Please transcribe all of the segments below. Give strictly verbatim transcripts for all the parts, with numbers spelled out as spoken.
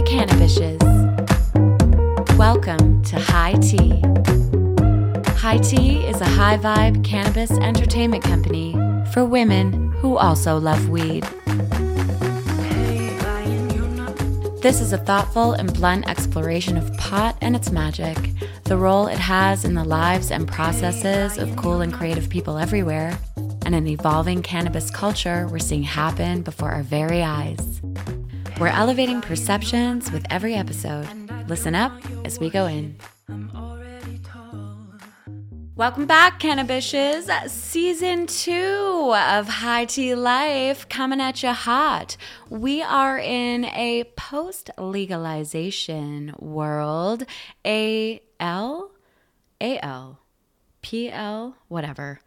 the Cannabishes. Welcome to High Tea. High Tea is a high-vibe cannabis entertainment company for women who also love weed. This is a thoughtful and blunt exploration of pot and its magic, the role it has in the lives and processes of cool and creative people everywhere, and an evolving cannabis culture we're seeing happen before our very eyes. We're elevating perceptions with every episode. Listen up as we go in. Welcome back, Cannabishes. Season two of High Tea Life coming at you hot. We are in a post-legalization world. A L? A L? P L? Whatever.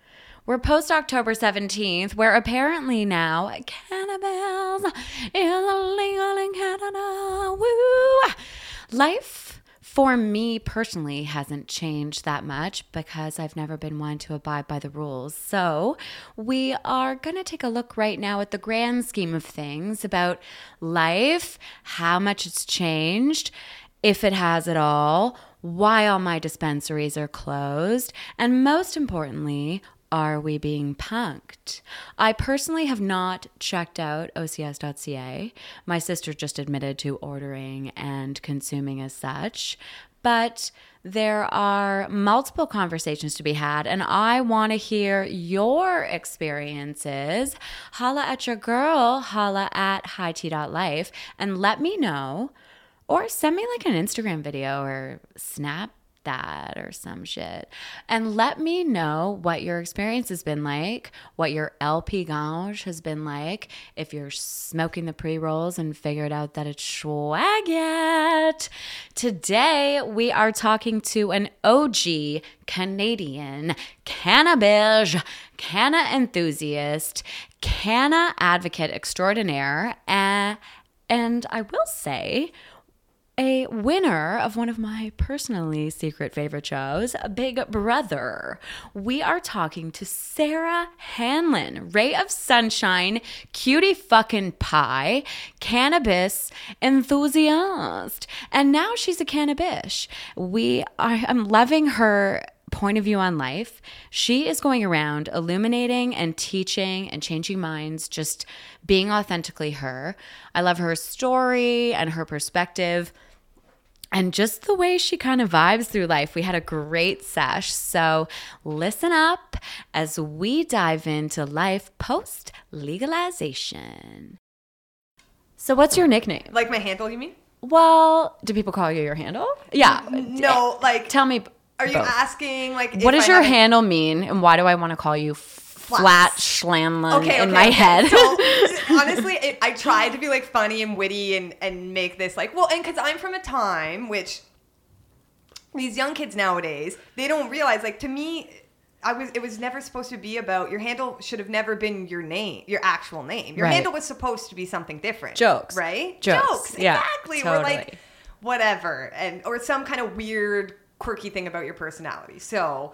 We're post-October seventeenth, where apparently now cannabis is illegal in Canada. Woo! Life, for me personally, hasn't changed that much because I've never been one to abide by the rules. So we are going to take a look right now at the grand scheme of things about life, how much it's changed, if it has at all, why all my dispensaries are closed, and most importantly, are we being punked? I personally have not checked out O C S dot C A. My sister just admitted to ordering and consuming as such. But there are multiple conversations to be had, and I want to hear your experiences. Holla at your girl, holla at high tea dot life, and let me know, or send me like an Instagram video or Snap that or some shit, and let me know what your experience has been like, what your L P gange has been like, if you're smoking the pre-rolls and figured out that it's swag yet. Today we are talking to an O G Canadian cannabis, canna enthusiast, canna advocate extraordinaire, and, and I will say a winner of one of my personally secret favorite shows, Big Brother. We are talking to Sarah Hanlon, ray of sunshine, cutie fucking pie, cannabis enthusiast. And now she's a cannabish. We are, I'm loving her point of view on life. She is going around illuminating and teaching and changing minds, just being authentically her. I love her story and her perspective and just the way she kind of vibes through life. We had a great sesh. So listen up as we dive into life post-legalization. So what's your nickname? Like my handle, you mean? Well, do people call you your handle? Yeah. No, like... Tell me... Are you both asking, like, what does I your haven't... handle mean, and why do I want to call you Flats Hanlon okay, okay, in my okay. head? So, honestly, it, I tried to be, like, funny and witty and, and make this, like, well, and because I'm from a time which these young kids nowadays, they don't realize, like, to me, I was it was never supposed to be about, your handle should have never been your name, your actual name. Your right. handle was supposed to be something different. Jokes. Right? Jokes. Jokes. Yeah, exactly. Totally. We're like, whatever. and Or some kind of weird quirky thing about your personality. So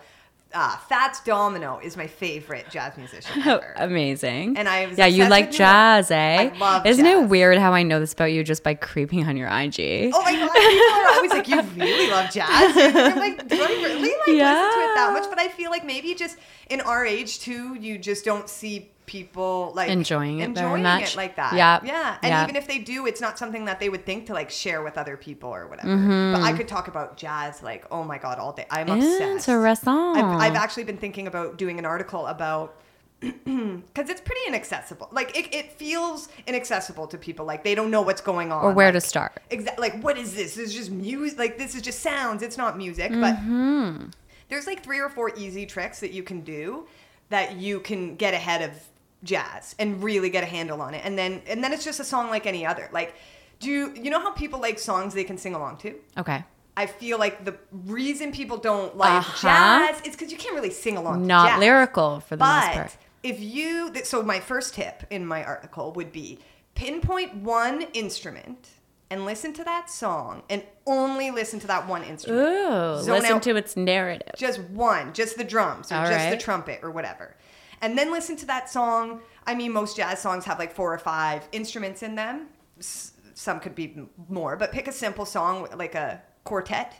uh, Fats Domino is my favorite jazz musician ever. Amazing. And I was Yeah, you like jazz, eh? I love Isn't jazz. It weird how I know this about you just by creeping on your I G? Oh my God. People are always like, you really love jazz? You're like, do I really like yeah. listen to it that much? But I feel like maybe just in our age too, you just don't see people like enjoying it enjoying very much it like that yeah yeah and yeah. even if they do, it's not something that they would think to like share with other people or whatever. Mm-hmm. But I could talk about jazz like, oh my God, all day. I'm obsessed. Interesting. I've, I've actually been thinking about doing an article about because it's pretty inaccessible. Like it, it feels inaccessible to people. Like they don't know what's going on or where like, to start exactly. Like what is this? This is just music. Like this is just sounds. It's not music. Mm-hmm. But there's like three or four easy tricks that you can do that you can get ahead of jazz and really get a handle on it. And then and then it's just a song like any other. Like, do you, you know how people like songs they can sing along to? Okay. I feel like the reason people don't like uh-huh. jazz is because you can't really sing along Not to jazz. Not lyrical for the but most part. But if you, so my first tip in my article would be pinpoint one instrument and listen to that song and only listen to that one instrument. Ooh, Zone listen out, to its narrative. Just one, just the drums or All just right. the trumpet or whatever. And then listen to that song. I mean, most jazz songs have like four or five instruments in them. S- some could be more, but pick a simple song, like a quartet,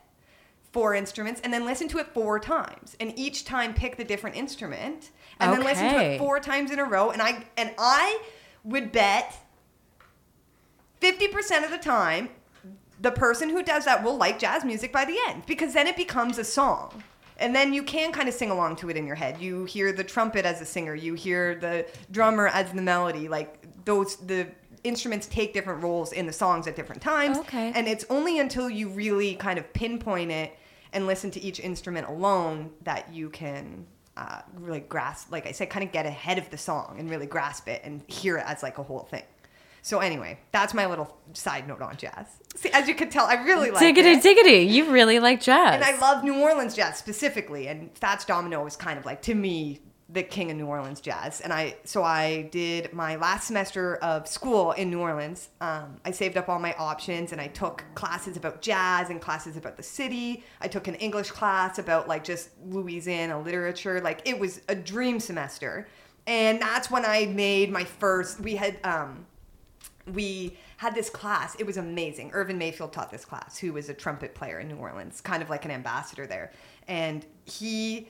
four instruments, and then listen to it four times. And each time pick the different instrument, and okay. then listen to it four times in a row. And I and I would bet fifty percent of the time, the person who does that will like jazz music by the end, because then it becomes a song. And then you can kind of sing along to it in your head. You hear the trumpet as a singer. You hear the drummer as the melody. Like those, the instruments take different roles in the songs at different times. Okay. And it's only until you really kind of pinpoint it and listen to each instrument alone that you can uh, really grasp, like I said, kind of get ahead of the song and really grasp it and hear it as like a whole thing. So anyway, that's my little side note on jazz. See, as you can tell, I really like diggity, it. Diggity, diggity. You really like jazz. And I love New Orleans jazz specifically. And Fats Domino is kind of like, to me, the king of New Orleans jazz. And I, so I did my last semester of school in New Orleans. Um, I saved up all my options and I took classes about jazz and classes about the city. I took an English class about like just Louisiana literature. Like it was a dream semester. And that's when I made my first, we had... Um, We had this class. It was amazing. Irvin Mayfield taught this class, who was a trumpet player in New Orleans, kind of like an ambassador there. And he,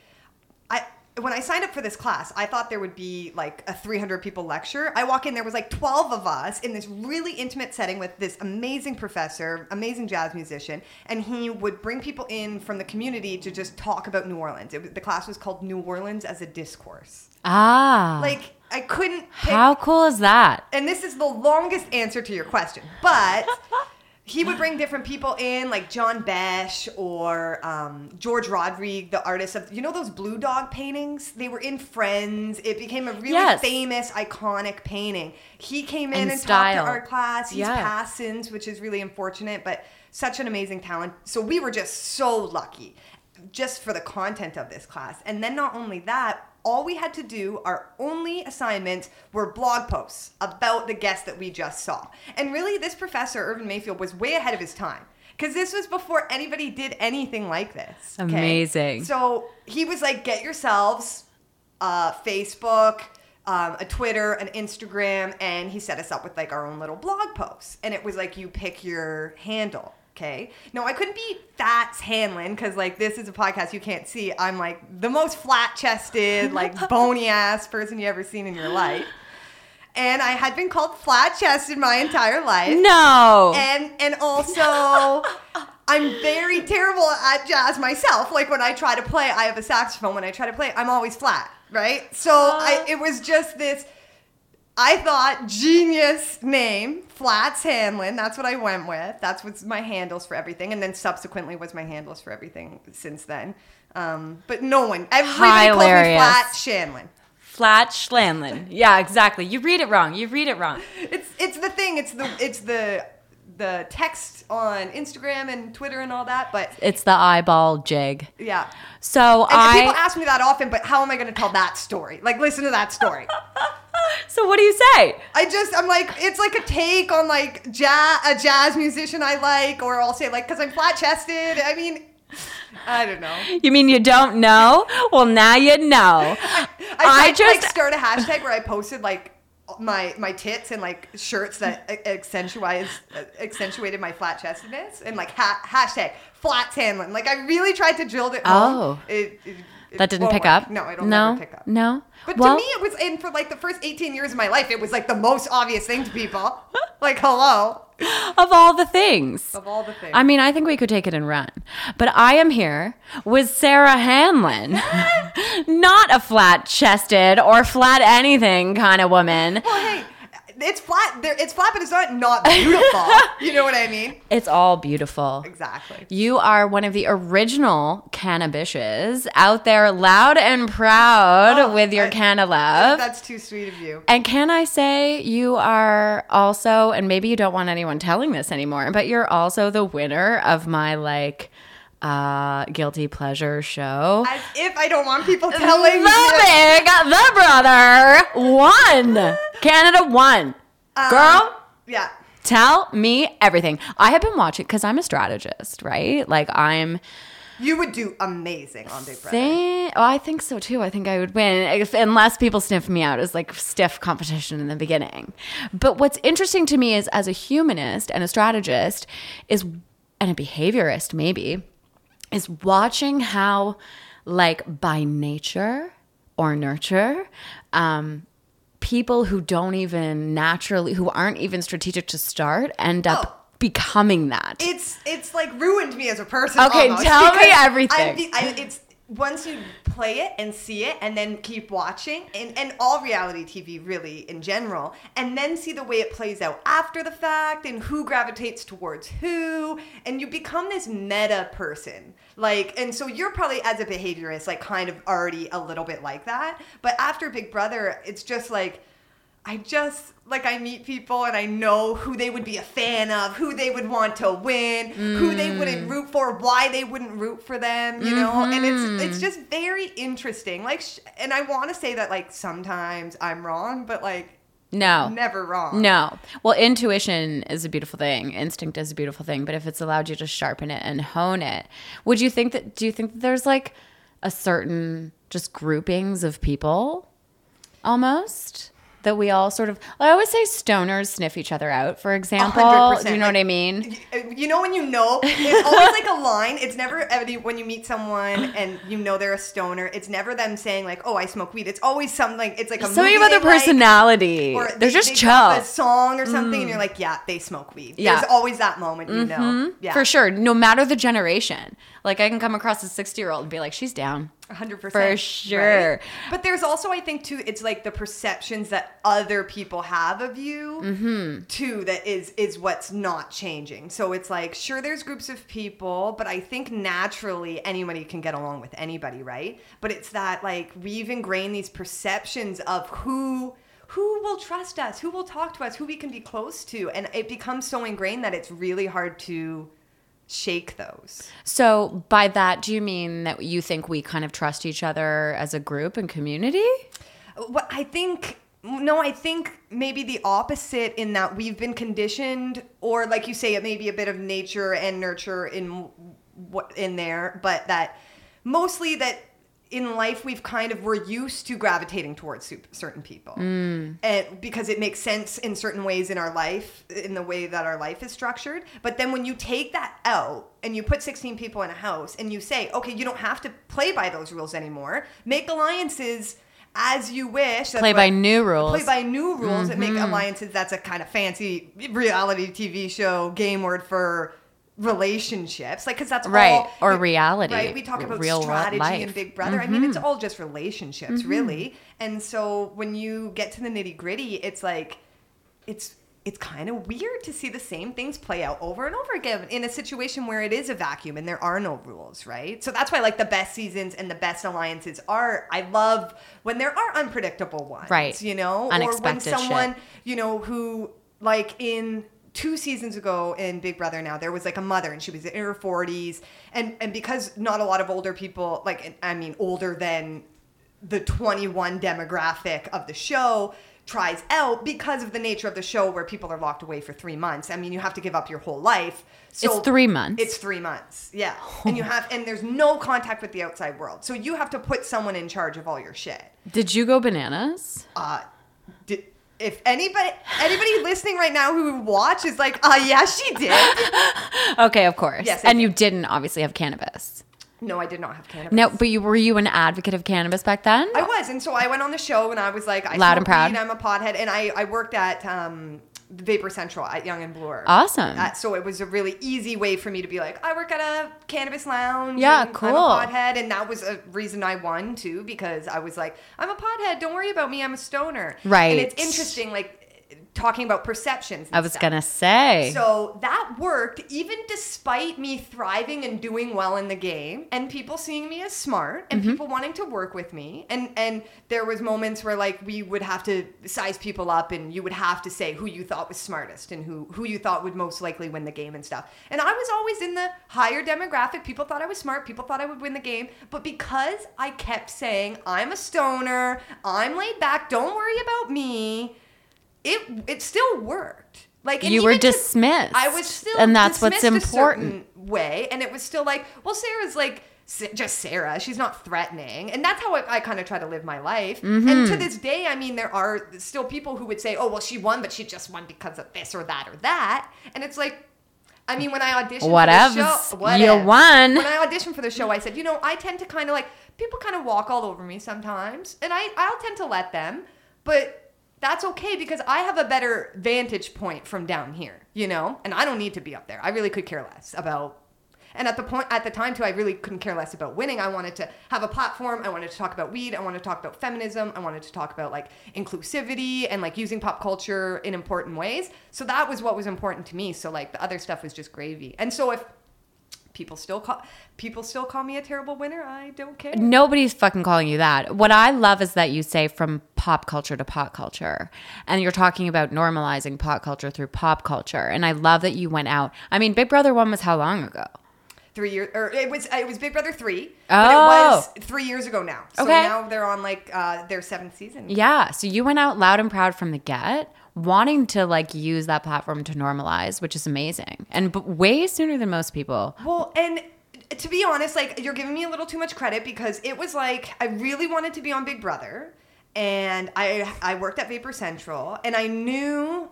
I when I signed up for this class, I thought there would be like a three hundred people lecture. I walk in, there was like twelve of us in this really intimate setting with this amazing professor, amazing jazz musician, and he would bring people in from the community to just talk about New Orleans. It was, the class was called New Orleans as a Discourse. Ah. Like... I couldn't pick. How cool is that? And this is the longest answer to your question. But he would bring different people in, like John Besh or um, George Rodrigue, the artist of, you know those Blue Dog paintings? They were in Friends. It became a really yes. famous, iconic painting. He came in and, and talked to our class. He's yeah. passed since, which is really unfortunate, but such an amazing talent. So we were just so lucky just for the content of this class. And then not only that, all we had to do, our only assignments, were blog posts about the guest that we just saw. And really, this professor, Irvin Mayfield, was way ahead of his time, because this was before anybody did anything like this. Okay? Amazing. So he was like, get yourselves uh, Facebook, um, a Twitter, an Instagram, and he set us up with like our own little blog posts. And it was like, you pick your handle. Okay. No, I couldn't be Flats Hanlon because, like, this is a podcast you can't see. I'm, like, the most flat-chested, like, bony-ass person you ever seen in your life. And I had been called flat-chested my entire life. No. And and also... I'm very terrible at jazz myself. Like when I try to play, I have a saxophone. When I try to play, I'm always flat, right? So uh. I, it was just this... I thought, genius name, Flats Hanlon. That's what I went with. That's what's my handles for everything. And then subsequently was my handles for everything since then. Um, but no one, everybody Hilarious. Called me Flats Hanlon. Flats Hanlon. Yeah, exactly. You read it wrong. You read it wrong. It's it's the thing. It's the it's the the text on Instagram and Twitter and all that. But it's the eyeball jig. Yeah. So and I people ask me that often. But how am I going to tell that story? Like, listen to that story. So what do you say? I just, I'm like, it's like a take on like jazz, a jazz musician I like, or I'll say like, because I'm flat chested. I mean, I don't know. You mean you don't know? Well, now you know. I, I, I just like, start a hashtag where I posted like my my tits and like shirts that accentuates accentuated my flat chestedness and like ha- hashtag Flats Hanlon. Like I really tried to drill it home. Oh. It, it, It that didn't pick work. Up? No, it'll no, never pick up. No. But well, to me, it was, and for like the first eighteen years of my life, it was like the most obvious thing to people. Like, hello. Of all the things. Of all the things. I mean, I think we could take it and run. But I am here with Sarah Hanlon. Not a flat-chested or flat anything kind of woman. Well, hey. It's flat, It's flat, but it's not not beautiful. You know what I mean? It's all beautiful. Exactly. You are one of the original cannabishes out there loud and proud oh, with your I, canna love. That's too sweet of you. And can I say you are also, and maybe you don't want anyone telling this anymore, but you're also the winner of my like... Uh, guilty pleasure show. As if I don't want people telling me. The big, the brother won. Canada won. Um, Girl. Yeah. Tell me everything. I have been watching, because I'm a strategist, right? Like I'm You would do amazing on Big Brother. They, oh, I think so, too. I think I would win. If, unless people sniff me out as, like, stiff competition in the beginning. But what's interesting to me is, as a humanist and a strategist, is, and a behaviorist, maybe, is watching how, like, by nature or nurture, um, people who don't even naturally, who aren't even strategic to start, end up... Oh. becoming that. It's it's like ruined me as a person. Okay, tell me everything. The, I, it's once you play it and see it and then keep watching, and, and all reality T V really in general, and then see the way it plays out after the fact and who gravitates towards who, and you become this meta person. Like, and so you're probably as a behaviorist, like kind of already a little bit like that. But after Big Brother, it's just like, I just, like, I meet people and I know who they would be a fan of, who they would want to win, mm. who they wouldn't root for, why they wouldn't root for them, you mm-hmm. know? And it's it's just very interesting. Like, sh- and I want to say that, like, sometimes I'm wrong, but, like, no, never wrong. No. Well, intuition is a beautiful thing. Instinct is a beautiful thing. But if it's allowed you to sharpen it and hone it, would you think that, do you think that there's, like, a certain just groupings of people almost? That we all sort of, I always say stoners sniff each other out, for example. one hundred percent Do you know like, what I mean? You know when you know, it's always like a line. It's never when you meet someone and you know they're a stoner. It's never them saying like, oh, I smoke weed. It's always something like, it's like a movie. Something about their personality. Like, or they're they, just they chill. A song or something mm. and you're like, yeah, they smoke weed. Yeah. There's always that moment, you mm-hmm. know. Yeah. For sure. No matter the generation. Like I can come across a sixty-year-old and be like, she's down. one hundred percent For sure. Right? But there's also, I think, too, it's like the perceptions that other people have of you, mm-hmm. too, that is is what's not changing. So it's like, sure, there's groups of people, but I think naturally anybody can get along with anybody, right? But it's that, like, we've ingrained these perceptions of who... who will trust us, who will talk to us, who we can be close to. And it becomes so ingrained that it's really hard to... shake those. So by that, do you mean that you think we kind of trust each other as a group and community? Well, I think, no, I think maybe the opposite in that we've been conditioned, or like you say, it may be a bit of nature and nurture in what in there, but that mostly that in life we've kind of, we're used to gravitating towards certain people mm. and because it makes sense in certain ways in our life, in the way that our life is structured. But then when you take that out and you put sixteen people in a house and you say, okay, you don't have to play by those rules anymore. Make alliances as you wish. That's play what, by new rules. Play by new rules mm-hmm. and make alliances. That's a kind of fancy reality T V show game word for relationships, like, because that's right all, or like, reality, right? We talk about real strategy and Big Brother. Mm-hmm. I mean, it's all just relationships, mm-hmm. really. And so when you get to the nitty gritty, it's like it's it's kind of weird to see the same things play out over and over again in a situation where it is a vacuum and there are no rules, right? So that's why, like, the best seasons and the best alliances are, I love when there are unpredictable ones, right? You know, unexpected or when someone, shit. you know, who like in. Two seasons ago in Big Brother now, there was like a mother and she was in her forties. And and because not a lot of older people, like, I mean, older than the twenty-one demographic of the show tries out because of the nature of the show where people are locked away for three months. I mean, you have to give up your whole life. So it's three months. It's three months. Yeah. Oh. And you have, and there's no contact with the outside world. So you have to put someone in charge of all your shit. Did you go bananas? Uh, did... If anybody anybody listening right now who watches is like, ah, uh, yeah, she did. Okay, of course. Yes, and did. You didn't obviously have cannabis. No, I did not have cannabis. No, but you were you an advocate of cannabis back then? I was, and so I went on the show and I was like, I loud and proud. Weed, I'm a pothead, and I I worked at um, Vapor Central at Young and Bloor. Awesome. Uh, so it was a really easy way for me to be like, I work at a cannabis lounge. Yeah, and cool. I'm a pothead, and that was a reason I won too, because I was like, I'm a pothead. Don't worry about me. I'm a stoner. Right. And it's interesting, like talking about perceptions. And I was stuff. gonna say. So that worked, even despite me thriving and doing well in the game, and people seeing me as smart, and mm-hmm. people wanting to work with me, and and there was moments where like we would have to size people up, and you would have to say who you thought was smartest and who who you thought would most likely win the game and stuff. And I was always in the higher demographic. People thought I was smart. People thought I would win the game, but because I kept saying I'm a stoner, I'm laid back, don't worry about me. It it still worked. Like and you were dismissed. To, I was still, and that's what's important. A certain way, and it was still like, well, Sarah's like just Sarah. She's not threatening. And that's how I, I kind of try to live my life. Mm-hmm. And to this day, I mean, there are still people who would say, oh, well, she won, but she just won because of this or that or that. And it's like, I mean, when I auditioned Whatevs. for the show... What you if? won. When I auditioned for the show, I said, you know, I tend to kind of like... People kind of walk all over me sometimes. And I, I'll tend to let them. But that's okay because I have a better vantage point from down here, you know? And I don't need to be up there. I really could care less about... And at the point, at the time, too, I really couldn't care less about winning. I wanted to have a platform. I wanted to talk about weed. I wanted to talk about feminism. I wanted to talk about, like, inclusivity and, like, using pop culture in important ways. So that was what was important to me. So, like, the other stuff was just gravy. And so if people still call, people still call me a terrible winner, I don't care. Nobody's fucking calling you that. What I love is that you say from pop culture to pot culture. And you're talking about normalizing pot culture through pop culture. And I love that you went out. I mean, Big Brother one was how long ago? Three years, or it was it was Big Brother three, oh. but it was three years ago now. So okay. now they're on like uh, their seventh season. Yeah, so you went out loud and proud from the get, wanting to like use that platform to normalize, which is amazing, and b- way sooner than most people. Well, and to be honest, like you're giving me a little too much credit because it was like I really wanted to be on Big Brother, and I I worked at Vapor Central, and I knew.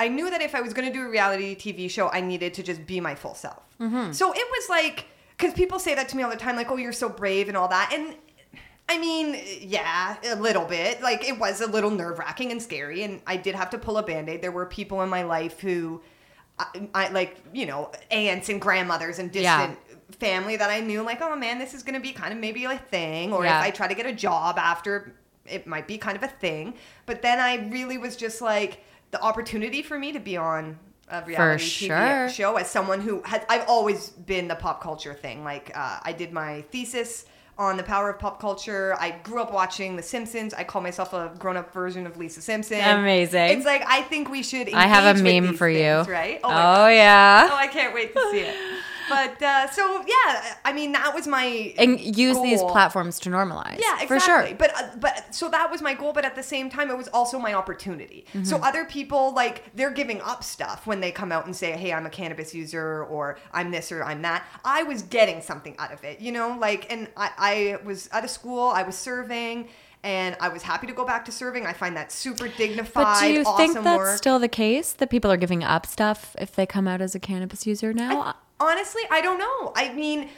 I knew that if I was going to do a reality T V show, I needed to just be my full self. Mm-hmm. So it was like, because people say that to me all the time, like, oh, you're so brave and all that. And I mean, yeah, a little bit. Like, it was a little nerve-wracking and scary. And I did have to pull a Band-Aid. There were people in my life who, I, I like, you know, aunts and grandmothers and distant yeah. family that I knew, like, oh, man, this is going to be kind of maybe a thing. Or yeah. if I try to get a job after, it might be kind of a thing. But then I really was just like... The opportunity for me to be on a reality sure. T V show as someone who has, I've always been the pop culture thing. Like, uh, I did my thesis on the power of pop culture. I grew up watching The Simpsons. I call myself a grown-up version of Lisa Simpson. Amazing. It's like, I think we should engage I have a meme for things, you. Right? Oh, my oh yeah. Oh, I can't wait to see it. But, uh, so, yeah, I mean, that was my And use goal. These platforms to normalize. Yeah, exactly. For sure. But, uh, but, so that was my goal, but at the same time, it was also my opportunity. Mm-hmm. So other people, like, they're giving up stuff when they come out and say, hey, I'm a cannabis user, or I'm this, or I'm that. I was getting something out of it, you know? Like, and I, I was out of school, I was serving, and I was happy to go back to serving. I find that super dignified, awesome work. But do you awesome think that's work. still the case, that people are giving up stuff if they come out as a cannabis user now? I, Honestly, I don't know. I mean,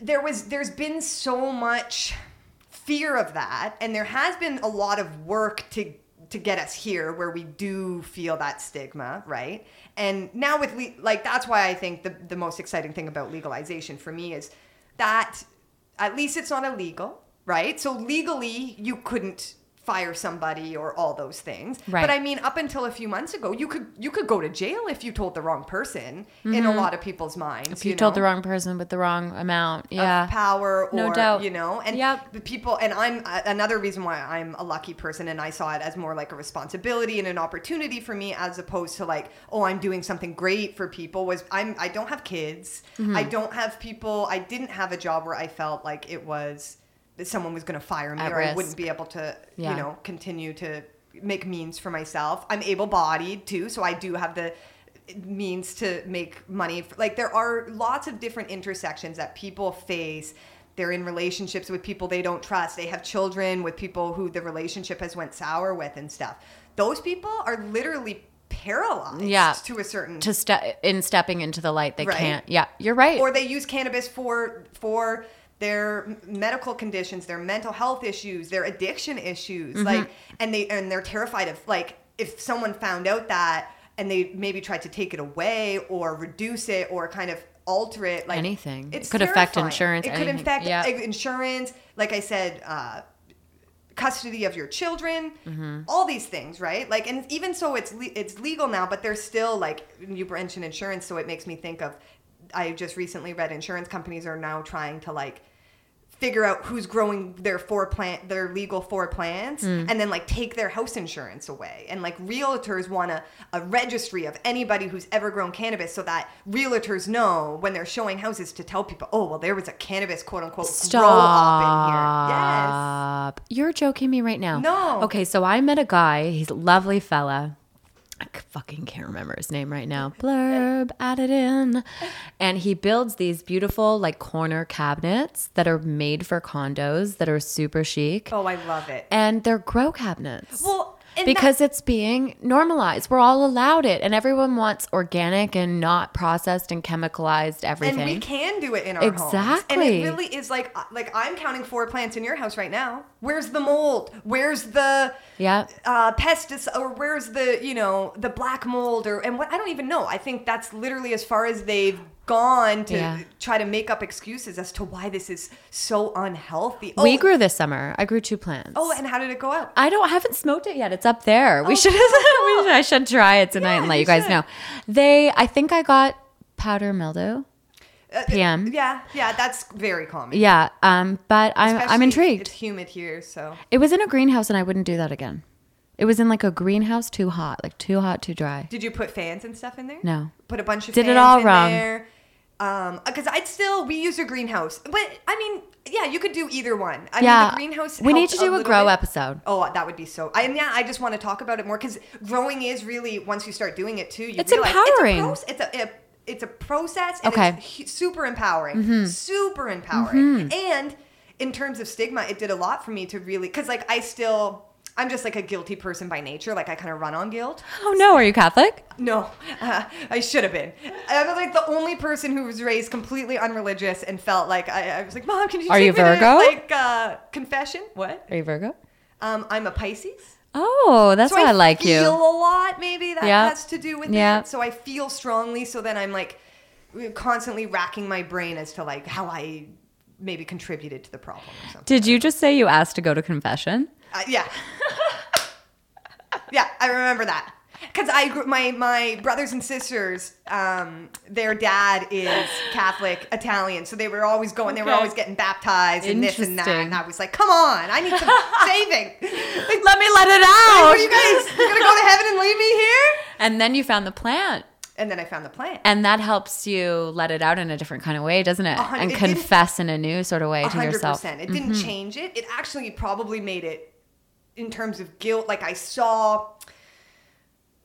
there was, there's been so much fear of that, and there has been a lot of work to to get us here, where we do feel that stigma, right? And now with le- like, that's why I think the the most exciting thing about legalization for me is that at least it's not illegal, right? So legally, you couldn't fire somebody or all those things. Right. But I mean, up until a few months ago, you could you could go to jail if you told the wrong person mm-hmm. in a lot of people's minds. If you, you know, told the wrong person with the wrong amount yeah. of power or, no doubt. you know, and yep. the people, and I'm, uh, another reason why I'm a lucky person and I saw it as more like a responsibility and an opportunity for me as opposed to like, oh, I'm doing something great for people was I'm, I don't have kids. Mm-hmm. I don't have people, I didn't have a job where I felt like it was that someone was going to fire me At or risk. I wouldn't be able to, yeah. you know, continue to make means for myself. I'm able-bodied too, so I do have the means to make money. Like, there are lots of different intersections that people face. They're in relationships with people they don't trust. They have children with people who the relationship has went sour with and stuff. Those people are literally paralyzed yeah. to a certain to ste- in stepping into the light. They right? can't. Yeah, you're right. Or they use cannabis for for. their medical conditions, their mental health issues, their addiction issues, mm-hmm. like, and they and they're terrified of like if someone found out that and they maybe tried to take it away or reduce it or kind of alter it, like anything. It's it could terrifying. affect insurance. It anything. could affect yeah. insurance. Like I said, uh, custody of your children, mm-hmm. all these things, right? Like, and even so, it's le- it's legal now, but there's still like you mentioned insurance, so it makes me think of. I just recently read insurance companies are now trying to like figure out who's growing their four plant, their legal four plants mm. and then like take their house insurance away. And like realtors want a, a registry of anybody who's ever grown cannabis so that realtors know when they're showing houses to tell people, oh, well, there was a cannabis quote unquote Stop. grow up in here. Yes. You're joking me right now. No. Okay. So I met a guy, he's a lovely fella. I fucking can't remember his name right now. Blurb, add it in. And he builds these beautiful like corner cabinets that are made for condos that are super chic. Oh, I love it. And they're grow cabinets. Well, because that- it's being normalized. We're all allowed it. And everyone wants organic and not processed and chemicalized everything. And we can do it in our exactly. homes. Exactly. And it really is like, like I'm counting four plants in your house right now. Where's the mold? Where's the yeah. uh, pesticide? Or where's the, you know, the black mold? Or and what I don't even know. I think that's literally as far as they've gone to yeah. try to make up excuses as to why this is so unhealthy. Oh. We grew this summer. I grew two plants. Oh, and how did it go out? I don't I haven't smoked it yet. It's up there. We oh, should. Oh. we should I should try it tonight yeah, and let you, you guys should. know. They. I think I got powder mildew. P M. Uh, yeah, yeah, that's very common. Yeah, um, but I'm Especially I'm intrigued. It's humid here, so it was in a greenhouse, and I wouldn't do that again. It was in like a greenhouse, too hot, like too hot, too dry. Did you put fans and stuff in there? No, put a bunch of Did fans it all in wrong. there. Um, because I'd still we use a greenhouse, but I mean, yeah, you could do either one. I yeah. mean, the greenhouse. We need to do a, a grow bit. episode. Oh, that would be so. I yeah, I just want to talk about it more because growing is really once you start doing it too, you it's realize empowering. It's a pro- it's a. a It's a process, and okay. it's super empowering, mm-hmm. super empowering. Mm-hmm. And in terms of stigma, it did a lot for me to really, because like I still, I'm just like a guilty person by nature. Like I kind of run on guilt. Oh no, are you Catholic? No, uh, I should have been. I was like the only person who was raised completely unreligious and felt like, I, I was like, Mom, can you are take you Virgo? To, like uh, confession? What? Are you Virgo? Um, I'm a Pisces. Oh, that's so why I, I like you. I feel a lot, maybe. That yep. has to do with yep. it. So I feel strongly. So then I'm like constantly racking my brain as to like how I maybe contributed to the problem or something. Did you just say you asked to go to confession? Uh, yeah. yeah, I remember that. Because I, my my brothers and sisters, um, their dad is Catholic Italian, so they were always going. They were always getting baptized and this and that. And I was like, "Come on, I need some saving. Like, let me let it out. Like, what are you guys? You're gonna go to heaven and leave me here?" And then you found the plant. And then I found the plant. And that helps you let it out in a different kind of way, doesn't it? And it confess in a new sort of way to yourself. one hundred percent It didn't mm-hmm. change it. It actually probably made it, in terms of guilt, like I saw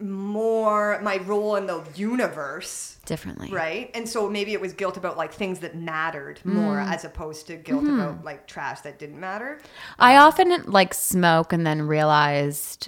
more my role in the universe differently, right? And so maybe it was guilt about like things that mattered more mm. as opposed to guilt mm. about like trash that didn't matter. Um, I often like smoke and then realized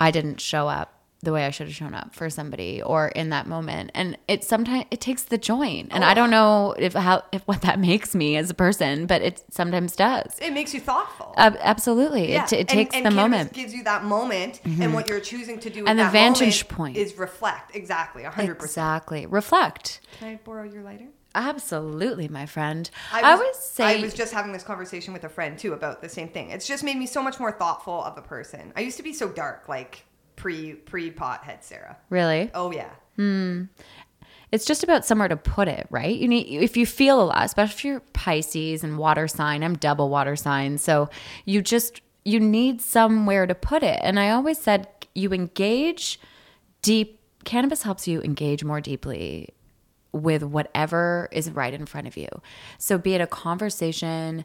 I didn't show up the way I should have shown up for somebody or in that moment, and it sometimes it takes the joint, and oh. I don't know if how if what that makes me as a person, but it sometimes does. It makes you thoughtful. Uh, absolutely, yeah. it, it takes and, and the moment. Gives you that moment, mm-hmm. and what you're choosing to do. And in the that vantage point is reflect. Exactly, a hundred percent. Exactly, reflect. Can I borrow your lighter? Absolutely, my friend. I was, I, was saying, I was just having this conversation with a friend too about the same thing. It's just made me so much more thoughtful of a person. I used to be so dark, like. Pre pre pothead Sarah. Really? Oh yeah. Hmm. It's just about somewhere to put it, right? You need if you feel a lot, especially if you're Pisces and water sign. I'm double water sign, so you just you need somewhere to put it. And I always said you engage deep. Cannabis helps you engage more deeply with whatever is right in front of you. So be it a conversation,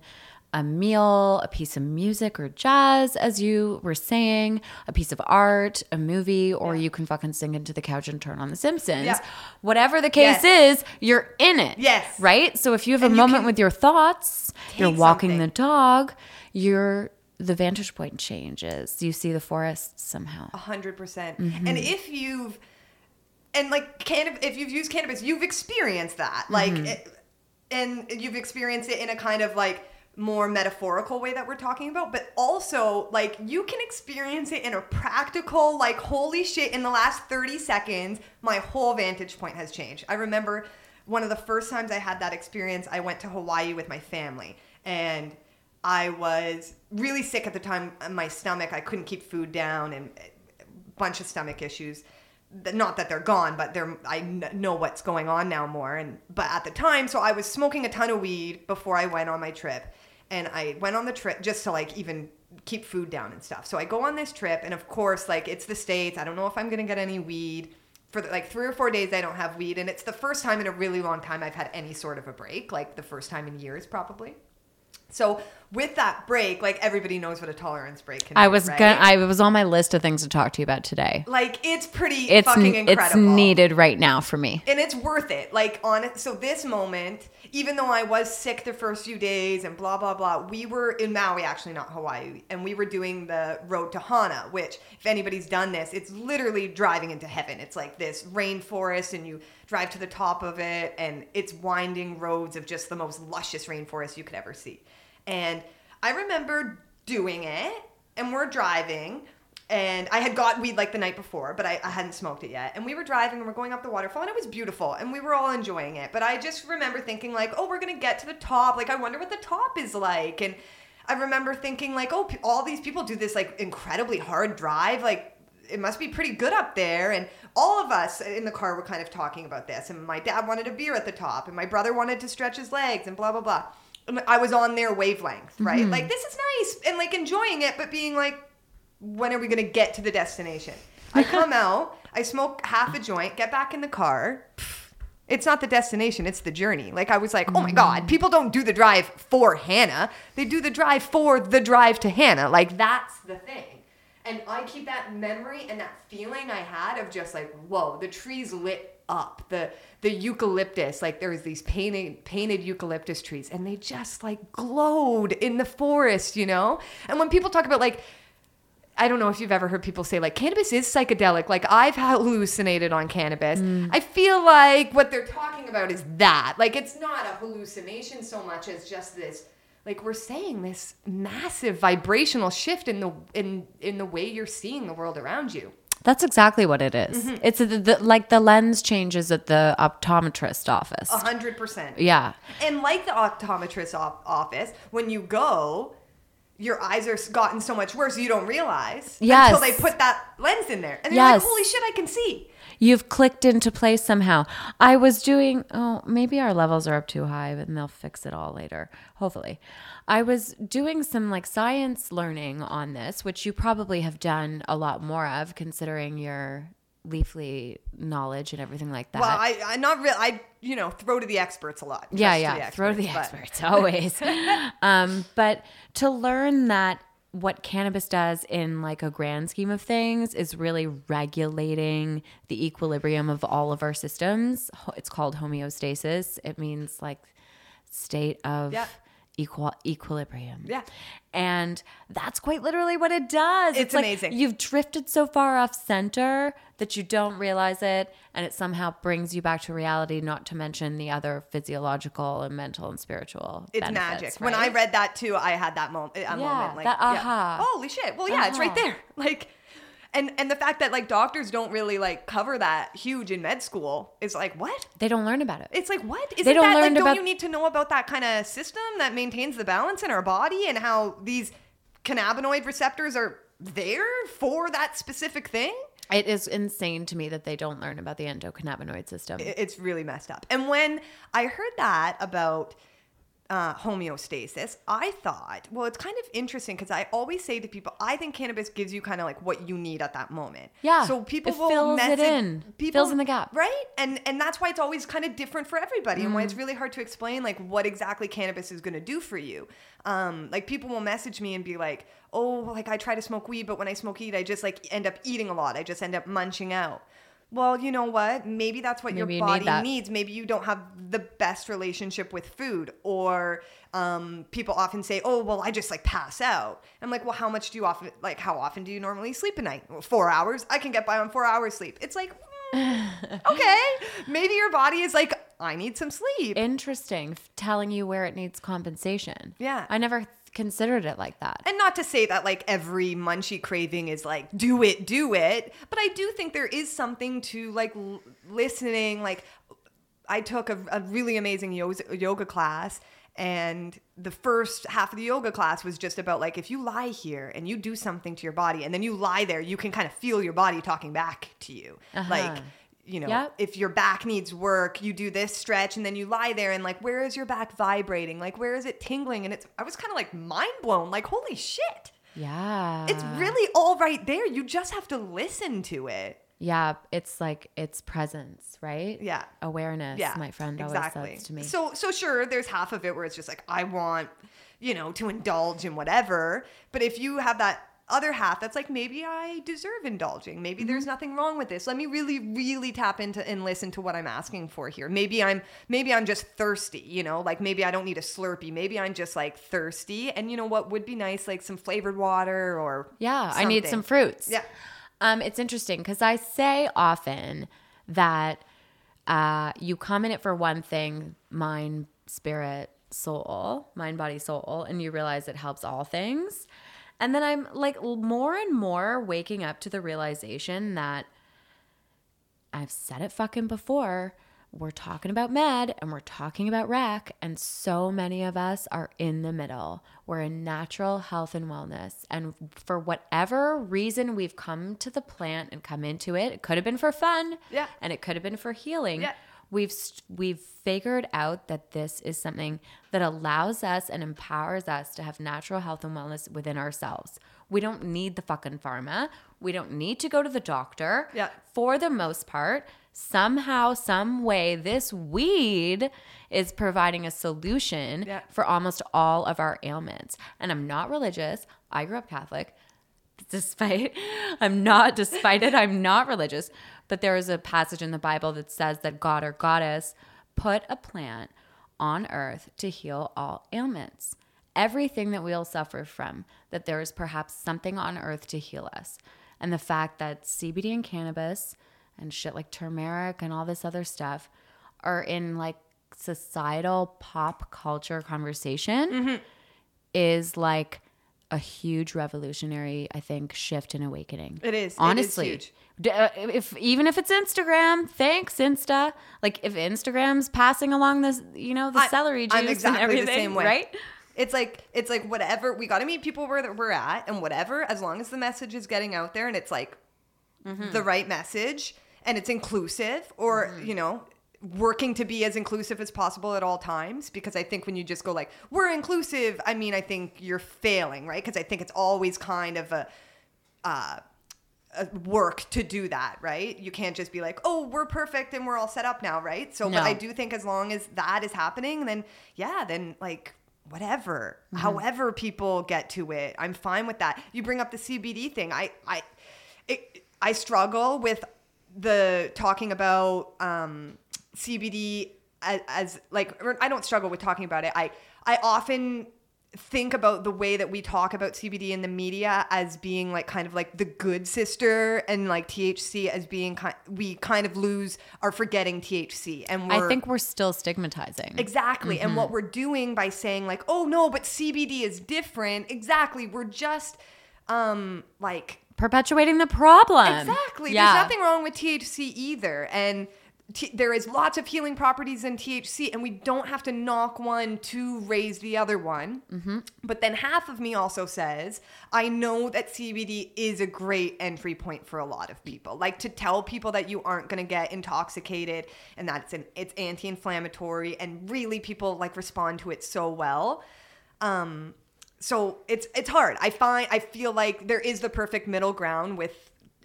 a meal, a piece of music or jazz, as you were saying, a piece of art, a movie, or yeah. you can fucking sink into the couch and turn on The Simpsons. Yeah. Whatever the case yes. is, you're in it. Yes. Right? So if you have and a you moment with your thoughts, you're walking something. the dog, you're the vantage point changes. You see the forest somehow. A hundred percent. And if you've, and like cannabis, if you've used cannabis, you've experienced that. Like, mm-hmm. it, and you've experienced it in a kind of like, more metaphorical way that we're talking about, but also like you can experience it in a practical, like holy shit, in the last thirty seconds my whole vantage point has changed. I remember one of the first times I had that experience, I went to Hawaii with my family, and I was really sick at the time. My stomach, I couldn't keep food down, and a bunch of stomach issues. Not that they're gone, but they're, I know what's going on now more. And but at the time, so I was smoking a ton of weed before I went on my trip. And I went on the trip just to like even keep food down and stuff. So I go on this trip, and of course, like it's the States. I don't know if I'm going to get any weed. For the, like three or four days I don't have weed. And it's the first time in a really long time I've had any sort of a break, like the first time in years probably. So with that break, like, everybody knows what a tolerance break can I be, was right? gonna, I was on my list of things to talk to you about today. Like, it's pretty it's, fucking incredible. It's needed right now for me. And it's worth it. Like, on so this moment, even though I was sick the first few days and blah, blah, blah, we were in Maui, actually, not Hawaii, and we were doing the road to Hana, which, if anybody's done this, it's literally driving into heaven. It's like this rainforest, and you drive to the top of it, and it's winding roads of just the most luscious rainforest you could ever see. And I remember doing it, and we're driving, and I had got weed like the night before, but I, I hadn't smoked it yet. And we were driving, and we're going up the waterfall, and it was beautiful, and we were all enjoying it. But I just remember thinking, like, oh, we're going to get to the top. Like, I wonder what the top is like. And I remember thinking, like, oh, all these people do this, like, incredibly hard drive. Like, it must be pretty good up there. And all of us in the car were kind of talking about this. And my dad wanted a beer at the top, and my brother wanted to stretch his legs, and blah, blah, blah. I was on their wavelength, right? Mm-hmm. Like, this is nice, and, like, enjoying it, but being like, when are we going to get to the destination? I come out, I smoke half a joint, get back in the car. It's not the destination, it's the journey. Like, I was like, oh my God, people don't do the drive for Hannah. They do the drive for the drive to Hannah. Like, that's the thing. And I keep that memory and that feeling I had of just like, whoa, the trees lit up, the the eucalyptus, like, there was these painted painted eucalyptus trees, and they just, like, glowed in the forest, you know. And when people talk about, like, I don't know if you've ever heard people say, like, cannabis is psychedelic, like, I've hallucinated on cannabis. Mm. I feel like what they're talking about is that, like, it's not a hallucination so much as just this, like, we're saying this massive vibrational shift in the in in the way you're seeing the world around you. That's exactly what it is. Mm-hmm. It's the, the, like the lens changes at the optometrist office. A hundred percent. Yeah. And like the optometrist op- office, when you go, your eyes are gotten so much worse you don't realize. Yes. Until they put that lens in there. And then yes. You're like, holy shit, I can see. You've clicked into place somehow. I was doing, oh, maybe our levels are up too high, and they'll fix it all later, hopefully. I was doing some, like, science learning on this, which you probably have done a lot more of, considering your leafly knowledge and everything like that. Well, I, I not really, I, you know, throw to the experts a lot. Yeah, yeah, to experts, throw to the but. experts, always. um, but to learn that what cannabis does in, like, a grand scheme of things is really regulating the equilibrium of all of our systems. It's called homeostasis. It means, like, state of yeah. equal equilibrium. Yeah. And that's quite literally what it does. It's, it's like amazing. You've drifted so far off center that you don't realize it, and it somehow brings you back to reality, not to mention the other physiological and mental and spiritual It's benefits, magic. Right? When I read that too, I had that moment. Yeah, moment, like, that aha. Yeah. Holy shit. Well, yeah, uh-huh. It's right there. Like, and and the fact that, like, doctors don't really, like, cover that huge in med school is like, what? They don't learn about it. It's like, what? Isn't they don't that, learn like, about... Don't you need to know about that kind of system that maintains the balance in our body and how these cannabinoid receptors are there for that specific thing? It is insane to me that they don't learn about the endocannabinoid system. It's really messed up. And when I heard that about uh, homeostasis, I thought, well, it's kind of interesting because I always say to people, I think cannabis gives you kind of like what you need at that moment. Yeah. So people it will fills message, it in. People, fills in the gap. Right. And and that's why it's always kind of different for everybody, mm. and why it's really hard to explain, like, what exactly cannabis is going to do for you. Um, like, people will message me and be like, oh, like, I try to smoke weed, but when I smoke weed, I just, like, end up eating a lot. I just end up munching out. Well, you know what? Maybe that's what Maybe your body you need needs. Maybe you don't have the best relationship with food. Or um, people often say, oh, well, I just, like, pass out. I'm like, well, how much do you often, like, how often do you normally sleep a night? Well, four hours. I can get by on four hours sleep. It's like, mm, okay. Maybe your body is like, I need some sleep. Interesting. Telling you where it needs compensation. Yeah. I never considered it like that. And not to say that, like, every munchie craving is like, do it, do it. But I do think there is something to, like, l- listening. Like, I took a, a really amazing yo- yoga class, and the first half of the yoga class was just about, like, if you lie here and you do something to your body and then you lie there, you can kind of feel your body talking back to you. Uh-huh. Like, you know, yep. If your back needs work, you do this stretch and then you lie there and, like, where is your back vibrating? Like, where is it tingling? And it's, I was kind of, like, mind blown, like, holy shit. Yeah. It's really all right there. You just have to listen to it. Yeah, it's like it's presence, right? Yeah. Awareness, yeah. My friend exactly. always says to me. So so sure, there's half of it where it's just like I want, you know, to indulge in whatever, but if you have that other half that's like, maybe I deserve indulging. Maybe mm-hmm. there's nothing wrong with this. Let me really, really tap into and listen to what I'm asking for here. Maybe I'm, maybe I'm just thirsty, you know, like maybe I don't need a Slurpee. Maybe I'm just like thirsty. And you know what would be nice? Like some flavored water or yeah, something. I need some fruits. Yeah. Um, it's interesting because I say often that uh, you come in it for one thing, mind, spirit, soul, mind, body, soul, and you realize it helps all things. And then I'm like more and more waking up to the realization that I've said it fucking before. We're talking about med and we're talking about rec, and so many of us are in the middle. We're in natural health and wellness. And for whatever reason we've come to the plant and come into it, it could have been for fun, yeah, and it could have been for healing. Yeah. We've we've figured out that this is something that allows us and empowers us to have natural health and wellness within ourselves. We don't need the fucking pharma. We don't need to go to the doctor. Yeah. For the most part, somehow, some way, this weed is providing a solution yeah. for almost all of our ailments. And I'm not religious. I grew up Catholic. Despite, I'm not, despite it, I'm not religious. But there is a passage in the Bible that says that God or goddess put a plant on earth to heal all ailments. Everything that we all suffer from, that there is perhaps something on earth to heal us. And the fact that C B D and cannabis and shit like turmeric and all this other stuff are in like societal pop culture conversation mm-hmm. is like a huge revolutionary, I think, shift and awakening. It is. Honestly. It is huge. If, even if it's Instagram, thanks, Insta. Like, if Instagram's passing along this, you know, the I, celery juice I'm exactly and everything, the same way. Right? It's like, it's like whatever, we got to meet people where we're at and whatever, as long as the message is getting out there and it's like mm-hmm. the right message and it's inclusive or, mm-hmm. you know, working to be as inclusive as possible at all times, because I think when you just go like, we're inclusive, I mean, I think you're failing, right? Because I think it's always kind of a, uh, a work to do that, right? You can't just be like, oh, we're perfect and we're all set up now, right? So no. But I do think as long as that is happening, then yeah, then like whatever, mm-hmm. however people get to it, I'm fine with that. You bring up the C B D thing. I, I, it, I struggle with the talking about, um, C B D as, as like, I don't struggle with talking about it. I, I often think about the way that we talk about C B D in the media as being like kind of like the good sister, and like T H C as being kind, we kind of lose are forgetting T H C. And we're, I think we're still stigmatizing. Exactly. Mm-hmm. And what we're doing by saying like, oh no, but C B D is different. Exactly. We're just um like perpetuating the problem. Exactly. Yeah. There's nothing wrong with T H C either. And T- there is lots of healing properties in T H C, and we don't have to knock one to raise the other one. Mm-hmm. But then half of me also says, I know that C B D is a great entry point for a lot of people. Like, to tell people that you aren't going to get intoxicated and that it's an, it's anti-inflammatory, and really people like respond to it so well. Um, so it's, it's hard. I find, I feel like there is the perfect middle ground with,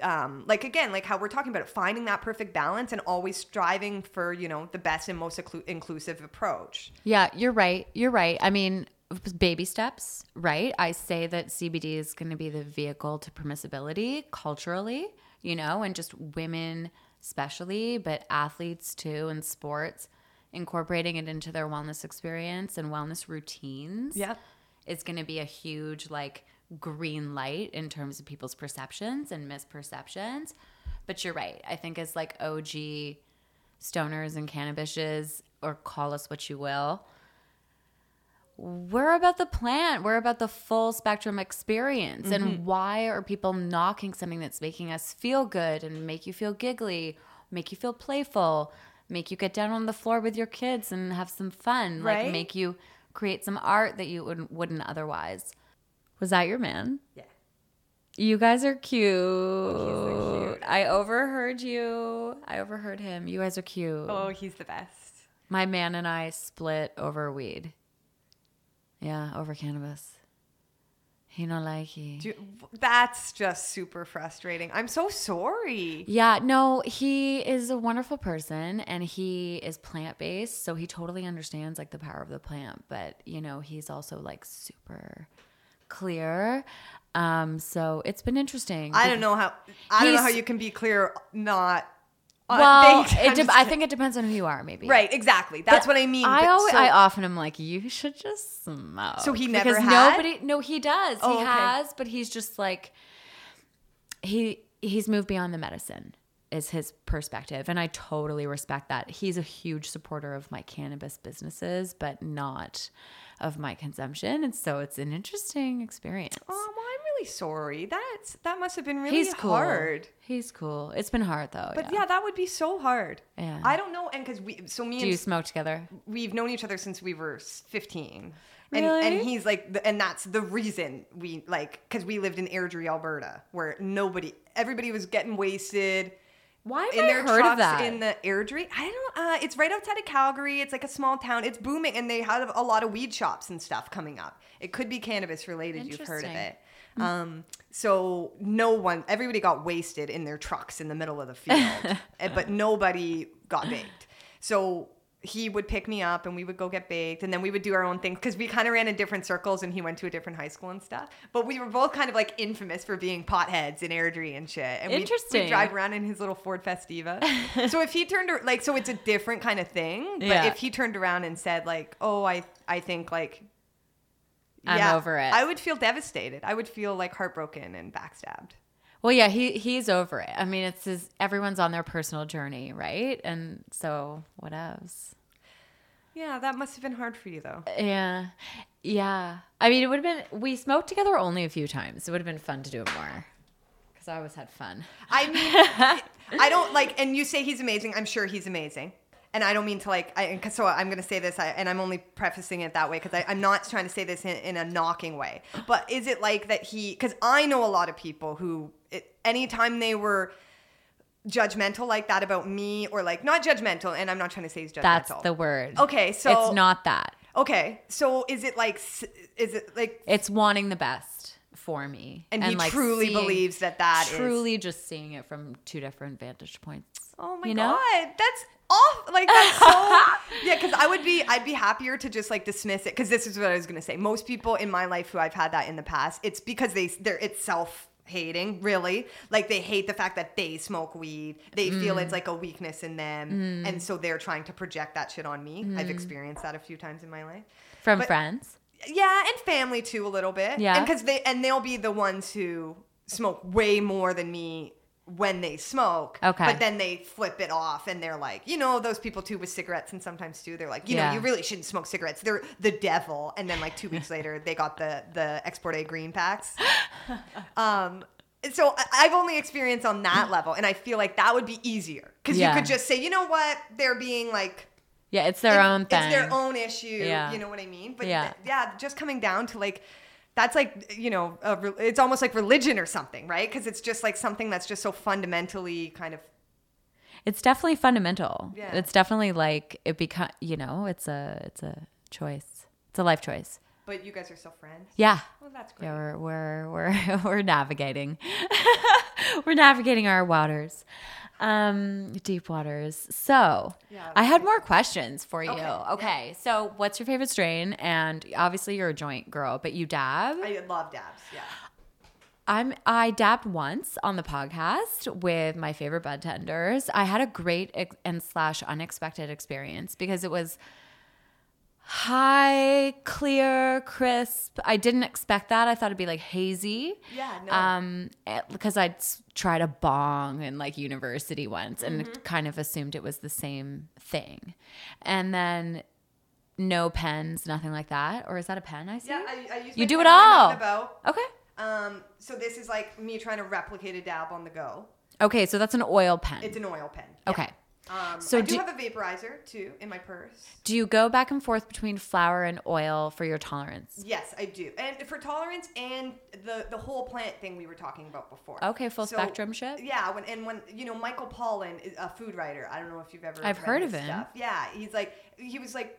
Um, like, again, like how we're talking about it, finding that perfect balance and always striving for, you know, the best and most inclu- inclusive approach. Yeah, you're right. You're right. I mean, baby steps, right? I say that C B D is going to be the vehicle to permissibility culturally, you know, and just women especially, but athletes too, and sports, incorporating it into their wellness experience and wellness routines. Yeah. Is going to be a huge, like, green light in terms of people's perceptions and misperceptions. But you're right. I think as like O G stoners and cannabishes, or call us what you will, we're about the plant. We're about the full spectrum experience. Mm-hmm. And why are people knocking something that's making us feel good and make you feel giggly, make you feel playful, make you get down on the floor with your kids and have some fun, right? Like, make you create some art that you wouldn't, wouldn't otherwise. Was that your man? Yeah. You guys are cute. He's so cute. I overheard you. I overheard him. You guys are cute. Oh, he's the best. My man and I split over weed. Yeah, over cannabis. He no likey. Dude, that's just super frustrating. I'm so sorry. Yeah, no, he is a wonderful person and he is plant-based, so he totally understands like the power of the plant, but you know, he's also like super clear. Um, so it's been interesting. I don't know how I don't know how you can be clear not Well, it de- I think it depends on who you are, maybe. Right, exactly. That's but what I mean. I always, so- I often am like, you should just smoke. So he never because had? Nobody, no, he does. Oh, he okay. has, but he's just like, he he's moved beyond the medicine is his perspective. And I totally respect that. He's a huge supporter of my cannabis businesses, but not of my consumption. And so it's an interesting experience. Oh, well, I'm really sorry. That's, that must have been really He's cool. hard. He's cool. It's been hard though. But yeah, yeah that would be so hard. Yeah. I don't know. And cause we, so me Do and- Do you smoke together? We've known each other since we were fifteen. Really? And and he's like, the, and that's the reason we like, cause we lived in Airdrie, Alberta, where nobody, everybody was getting wasted. Why have in I their heard trucks of that? In the Airdrie? I don't know. Uh, it's right outside of Calgary. It's like a small town. It's booming, and they have a lot of weed shops and stuff coming up. It could be cannabis related. You've heard of it. Mm-hmm. Um, so no one, everybody got wasted in their trucks in the middle of the field, but nobody got baked. So he would pick me up, and we would go get baked, and then we would do our own thing because we kind of ran in different circles, and he went to a different high school and stuff. But we were both kind of like infamous for being potheads in Airdrie and shit. And Interesting. We'd, we'd drive around in his little Ford Festiva. So if he turned like, so it's a different kind of thing. But yeah. if he turned around and said like, "Oh, I, I think like, I'm yeah, over it," I would feel devastated. I would feel like heartbroken and backstabbed. Well, yeah, he he's over it. I mean, it's his, everyone's on their personal journey, right? And so, what else? Yeah, that must have been hard for you, though. Yeah, yeah. I mean, it would have been. We smoked together only a few times. It would have been fun to do it more because I always had fun. I mean, I don't like. And you say he's amazing. I'm sure he's amazing. And I don't mean to like, I, so I'm going to say this, I, and I'm only prefacing it that way because I'm not trying to say this in, in a knocking way. But is it like that he, because I know a lot of people who, it, anytime they were judgmental like that about me or like, not judgmental, and I'm not trying to say he's judgmental. That's the word. Okay, so. It's not that. Okay, so is it like, is it like. It's wanting the best for me. And, and he like truly seeing, believes that that truly is. Truly just seeing it from two different vantage points. Oh my you know? God, that's. Off like that's so yeah because I would be I'd be happier to just like dismiss it because this is what I was gonna say. Most people in my life who I've had that in the past, it's because they they're it's self-hating, really, like they hate the fact that they smoke weed, they mm. feel it's like a weakness in them, mm. and so they're trying to project that shit on me. mm. I've experienced that a few times in my life from but, friends yeah and family too a little bit, yeah and because they and they'll be the ones who smoke way more than me when they smoke, okay. but then they flip it off and they're like, you know, those people too with cigarettes and sometimes too, they're like, you yeah. know, you really shouldn't smoke cigarettes. They're the devil. And then like two weeks later, they got the the Export-A green packs. Um, so I've only experienced on that level, and I feel like that would be easier because yeah. you could just say, you know what, they're being like, yeah, it's their it, own thing, it's their own issue. Yeah. You know what I mean? But yeah, th- yeah, just coming down to like. That's like, you know, a, it's almost like religion or something, right? Because it's just like something that's just so fundamentally kind of. It's definitely fundamental. Yeah. It's definitely like it becomes, you know, it's a it's a choice. It's a life choice. But you guys are still friends? Yeah. Well, that's great. Yeah, we're we're we're, we're navigating. We're navigating our waters, um, deep waters. So yeah, I had more questions for you. Okay. okay. Yeah. So what's your favorite strain? And obviously you're a joint girl, but you dab. I love dabs. Yeah. I'm, I dabbed once on the podcast with my favorite bud tenders. I had a great ex- and slash unexpected experience because it was high, clear, crisp. I didn't expect that. I thought it'd be like hazy. Yeah, no. Um, because I'd tried a bong in like university once and mm-hmm. kind of assumed it was the same thing. And then no pens, nothing like that. Or is that a pen I see? Yeah, I, I use my You do it all. Bow. Okay. Um, so this is like me trying to replicate a dab on the go. Okay, so that's an oil pen. It's an oil pen. Yeah. Okay. Um, so I do, do have a vaporizer, too, in my purse. Do you go back and forth between flower and oil for your tolerance? Yes, I do. And for tolerance and the, the whole plant thing we were talking about before. Okay, full so, spectrum shit? Yeah, when, and when, you know, Michael Pollan is a food writer. I don't know if you've ever I've read heard of him. Stuff. Yeah, he's like, he was like,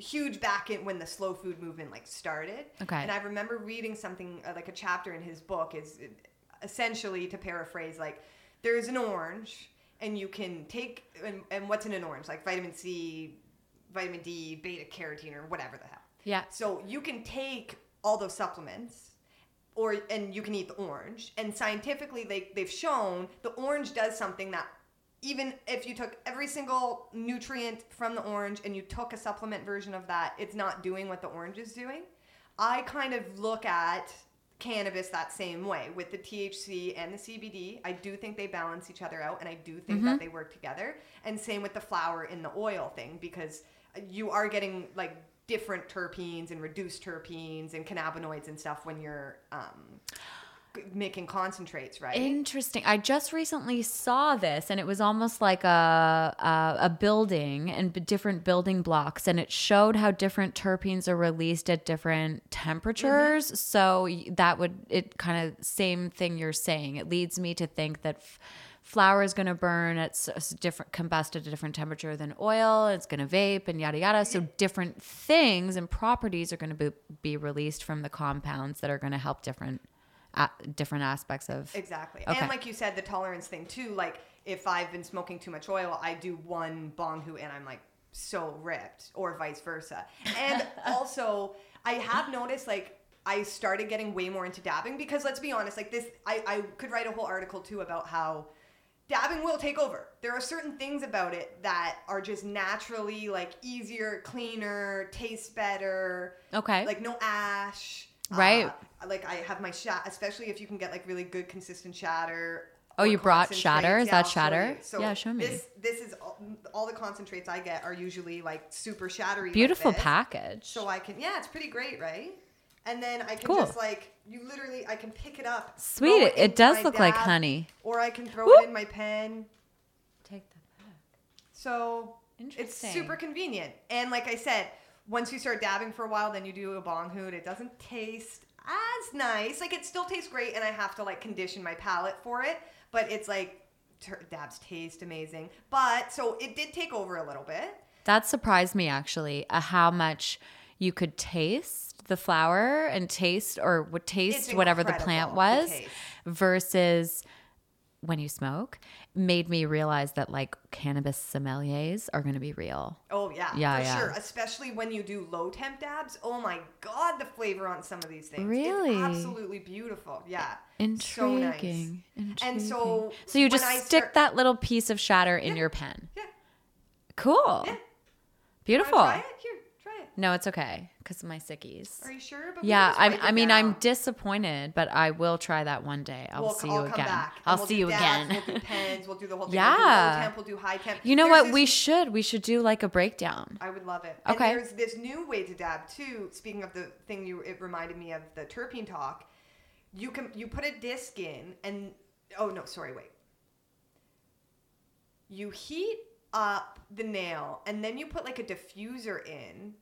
huge back in when the slow food movement like started. Okay. And I remember reading something uh, like a chapter in his book is it, essentially to paraphrase, like there's an orange and you can take and, and what's in an orange, like vitamin C, vitamin D, beta carotene or whatever the hell. Yeah. So you can take all those supplements or, and you can eat the orange, and scientifically they, they've shown the orange does something that even if you took every single nutrient from the orange and you took a supplement version of that, it's not doing what the orange is doing. I kind of look at cannabis that same way with the T H C and the C B D. I do think they balance each other out, and I do think mm-hmm. that they work together. And same with the flower in the oil thing, because you are getting like different terpenes and reduced terpenes and cannabinoids and stuff when you're um making concentrates, right? Interesting. I just recently saw this, and it was almost like a, a a building and different building blocks, and it showed how different terpenes are released at different temperatures. Mm-hmm. So that would it kind of same thing you're saying. It leads me to think that f- flour is going to burn at s- different combust at a different temperature than oil. It's going to vape and yada yada. So different things and properties are going to be, be released from the compounds that are going to help different. At different aspects of exactly okay. And like you said, the tolerance thing too, like if I've been smoking too much oil, I do one bonghu and I'm like so ripped, or vice versa. And also I have noticed like I started getting way more into dabbing, because let's be honest, like this I, I could write a whole article too about how dabbing will take over. There are certain things about it that are just naturally like easier, cleaner, tastes better, okay, like no ash. Right. Uh, like I have my shot, especially if you can get like really good consistent shatter. Oh, you brought shatter? Is that shatter? So yeah, show me. This this is all, all the concentrates I get are usually like super shattery. Beautiful like package. So I can, yeah, it's pretty great, right? And then I can cool. just like, you literally, I can pick it up. Sweet. It, it does look dab, like honey. Or I can throw Whoop. it in my pen. Take that back. So it's super convenient. And like I said, once you start dabbing for a while, then you do a bong hoot. It doesn't taste as nice. Like, it still tastes great, and I have to, like, condition my palate for it. But it's, like, ter- dabs taste amazing. But, so it did take over a little bit. That surprised me, actually, uh, how much you could taste the flower and taste or would taste whatever the plant was versus when you smoke, made me realize that like cannabis sommeliers are going to be real. Oh yeah, yeah, for yeah. sure. Especially when you do low temp dabs. Oh my God, the flavor on some of these things. Really? It's absolutely beautiful. Yeah. Intriguing. So nice. Intriguing. And so, so you just I stick start- that little piece of shatter in yeah. your pen. Yeah. Cool. Yeah. Beautiful. Try it? Here, try it. No, it's okay. Because of my sickies. Are you sure? But yeah, I'm, I mean, down. I'm disappointed, but I will try that one day. I'll we'll, see you I'll again. Come back. I'll we'll see you dabs, again. We'll do pens. We'll do the whole thing. Yeah. We'll do low temp. We'll do high temp. You know there's what? This... We should. We should do like a breakdown. I would love it. Okay. And there's this new way to dab too. Speaking of the thing you, it reminded me of the terpene talk. You can, you put a disc in and, oh no, sorry, wait. You heat up the nail and then you put like a diffuser in.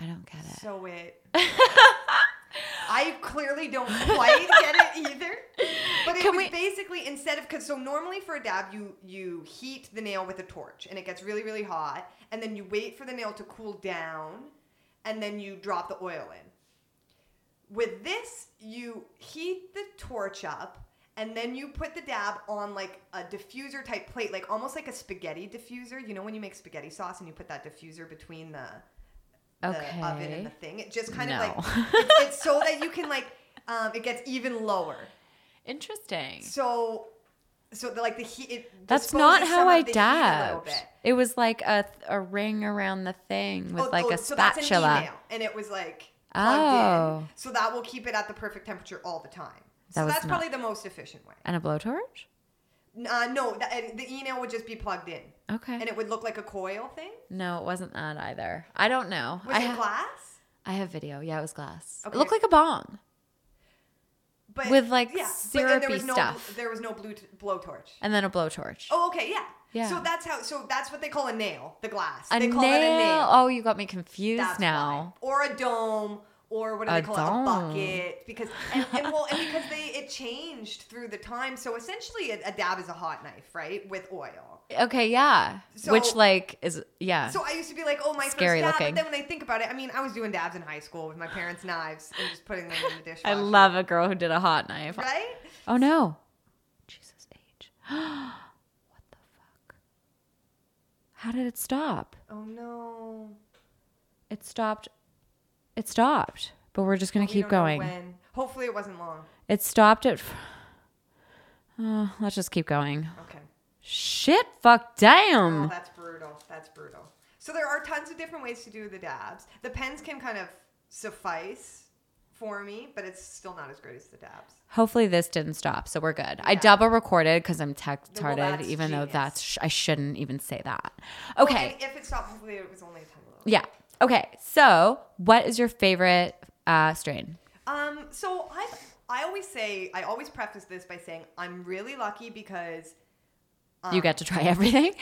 I don't get it. So it. I clearly don't quite get it either. But it Can was we... basically instead of because so normally for a dab you you heat the nail with a torch and it gets really really hot and then you wait for the nail to cool down and then you drop the oil in. With this you heat the torch up and then you put the dab on like a diffuser type plate, like almost like a spaghetti diffuser. You know when you make spaghetti sauce and you put that diffuser between the The okay. oven and the thing. It just kind no. of like it's, it's so that you can like um it gets even lower. Interesting. So so the, like the heat. It That's not how I dabbed. It was like a a ring around the thing with oh, like oh, a so spatula. That's an email, and it was like plugged oh. in. So that will keep it at the perfect temperature all the time. That so that's not... probably the most efficient way. And a blowtorch? Uh, no, the, the e-nail would just be plugged in. Okay. And it would look like a coil thing? No, it wasn't that either. I don't know. Was I it have, glass? I have video. Yeah, it was glass. Okay. It looked like a bong. But with like yeah, syrupy there was stuff. No, there was no blue t- blowtorch. And then a blowtorch. Oh, okay, yeah. Yeah. So that's how. So that's what they call a nail, the glass. A they call nail. It a nail. Oh, you got me confused that's now. Fine. Or a dome. or what do they a call dong. it, a bucket, because and, and well, and because they it changed through the time. So essentially, a, a dab is a hot knife, right, with oil. Okay, yeah. So, which like is yeah. So I used to be like, oh, my scary first dab. Looking. But then when I think about it, I mean, I was doing dabs in high school with my parents' knives and just putting them in the dishwasher. I love a girl who did a hot knife, right? Oh no, Jesus H. What the fuck? How did it stop? Oh no. It stopped. It stopped, but we're just going to keep going. When. Hopefully it wasn't long. It stopped at... F- oh, let's just keep going. Okay. Shit, fuck, damn. Oh, that's brutal. That's brutal. So there are tons of different ways to do the dabs. The pens can kind of suffice for me, but it's still not as great as the dabs. Hopefully this didn't stop, so we're good. Yeah. I double recorded because I'm tech-tarded, well, even genius. though that's... Sh- I shouldn't even say that. Okay. Well, and if it stopped, hopefully it was only a ten little. Yeah. Okay, so what is your favorite uh, strain? Um, so I I always say, I always preface this by saying I'm really lucky because... Um, you get to try everything?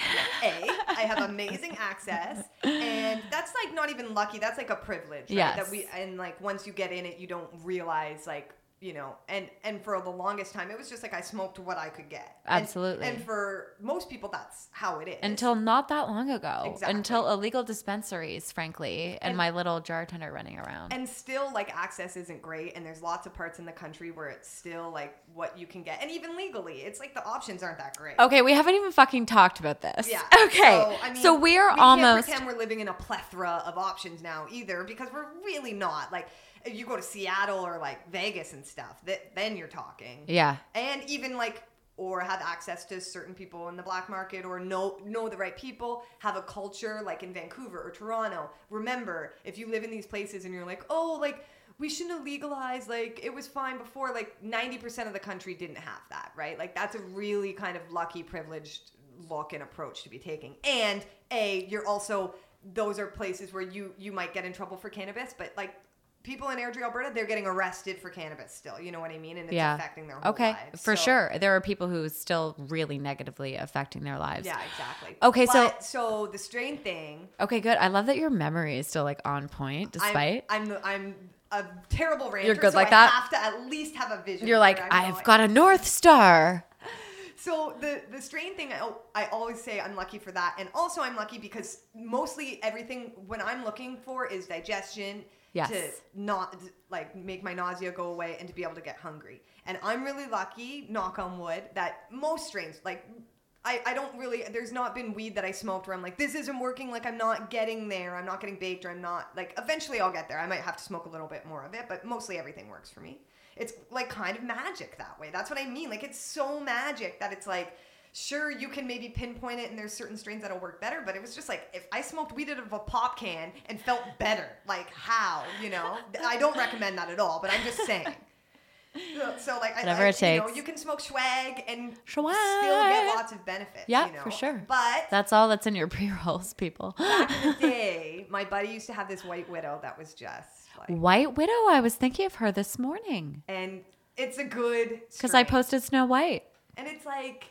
A, I have amazing access. And that's like not even lucky, that's like a privilege. Right? Yes. That we, and like once you get in it, you don't realize like, you know, and, and for the longest time, it was just like I smoked what I could get. Absolutely. And, and for most people, that's how it is. Until not that long ago. Exactly. Until illegal dispensaries, frankly, and, and my little jar tender running around. And still, like, access isn't great, and there's lots of parts in the country where it's still, like, what you can get. And even legally, it's like the options aren't that great. Okay, we haven't even fucking talked about this. Yeah. Okay. So, I mean, so we are we almost... We can't pretend we're living in a plethora of options now either, because we're really not, like... If you go to Seattle or like Vegas and stuff, that then you're talking. Yeah. And even like, or have access to certain people in the black market, or know know the right people, have a culture like in Vancouver or Toronto. Remember, if you live in these places and you're like, oh, like we shouldn't have legalized, like it was fine before, like ninety percent of the country didn't have that, right? Like that's a really kind of lucky, privileged look and approach to be taking. And A, you're also, those are places where you, you might get in trouble for cannabis, but like, people in Airdrie, Alberta, they're getting arrested for cannabis still. You know what I mean? And it's yeah. affecting their whole okay. lives. Okay, for so. sure. There are people who is still really negatively affecting their lives. Yeah, exactly. Okay, but, so... So the strain thing... Okay, good. I love that your memory is still, like, on point, despite... I'm I'm, I'm a terrible rancher, You're good so like I that? have to at least have a vision. You're like, I've going. got a North Star. So the, the strain thing, I, I always say I'm lucky for that. And also I'm lucky because mostly everything, when I'm looking for is digestion... Yes. To not like make my nausea go away and to be able to get hungry. And I'm really lucky, knock on wood, that most strains, like I, I don't really, there's not been weed that I smoked where I'm like, this isn't working. Like I'm not getting there. I'm not getting baked or I'm not like, eventually I'll get there. I might have to smoke a little bit more of it, but mostly everything works for me. It's like kind of magic that way. That's what I mean. Like it's so magic that it's like, sure, you can maybe pinpoint it and there's certain strains that'll work better, but it was just like, if I smoked weed out of a pop can and felt better, like how, you know? I don't recommend that at all, but I'm just saying. So like, Whatever I, I, it you takes. know, you can smoke swag and swag. still get lots of benefits. Yeah, you know? for sure. But that's all that's in your pre-rolls, people. Back in the day, my buddy used to have this White Widow that was just like... White Widow, I was thinking of her this morning. And it's a good strain. Because I posted Snow White. And it's like...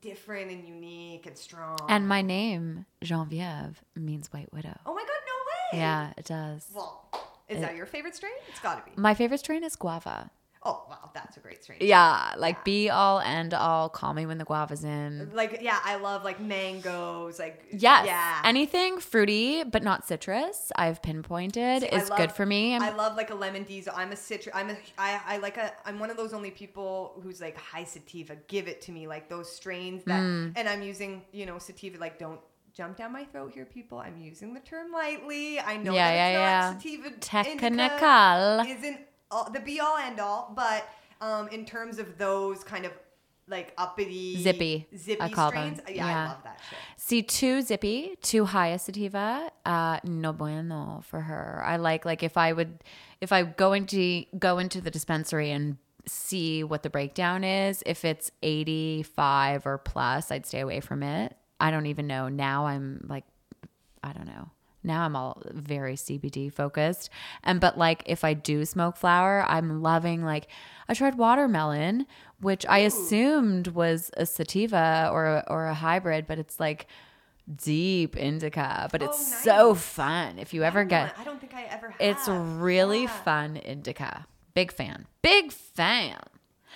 different and unique and strong. And my name, Genevieve, means White Widow. Oh my God, no way. Yeah, it does. Well, is it, that your favorite strain? It's gotta be. My favorite strain is guava. Oh, wow, that's a great strain. Yeah, like yeah. be all, end all, call me when the guava's in. Like, yeah, I love like mangoes, like yes. yeah. Anything fruity but not citrus, I've pinpointed, See, is love, good for me. I'm, I love like a lemon diesel. I'm a citrus, I'm a, I, I like a, I'm one of those only people who's like high sativa, give it to me, like those strains that, mm. and I'm using, you know, sativa, like don't jump down my throat here, people. I'm using the term lightly. I know yeah, that it's yeah, not yeah. sativa. Technical. Isn't All, the be all end all, but um, in terms of those kind of like uppity, zippy, zippy I call strains, them. Yeah, yeah, I love that shit. See, too zippy, too high a sativa, uh, no bueno for her. I like like if I would, if I go into go into the dispensary and see what the breakdown is. If it's eighty-five or plus, I'd stay away from it. I don't even know now. I'm like, I don't know. Now I'm all very C B D focused. And but like if I do smoke flower, I'm loving like I tried watermelon, which Ooh. I assumed was a sativa or a, or a hybrid, but it's like deep indica, but oh, it's nice. So fun. If you ever I get, I don't think I ever have. It's really yeah. fun indica. Big fan. Big fan.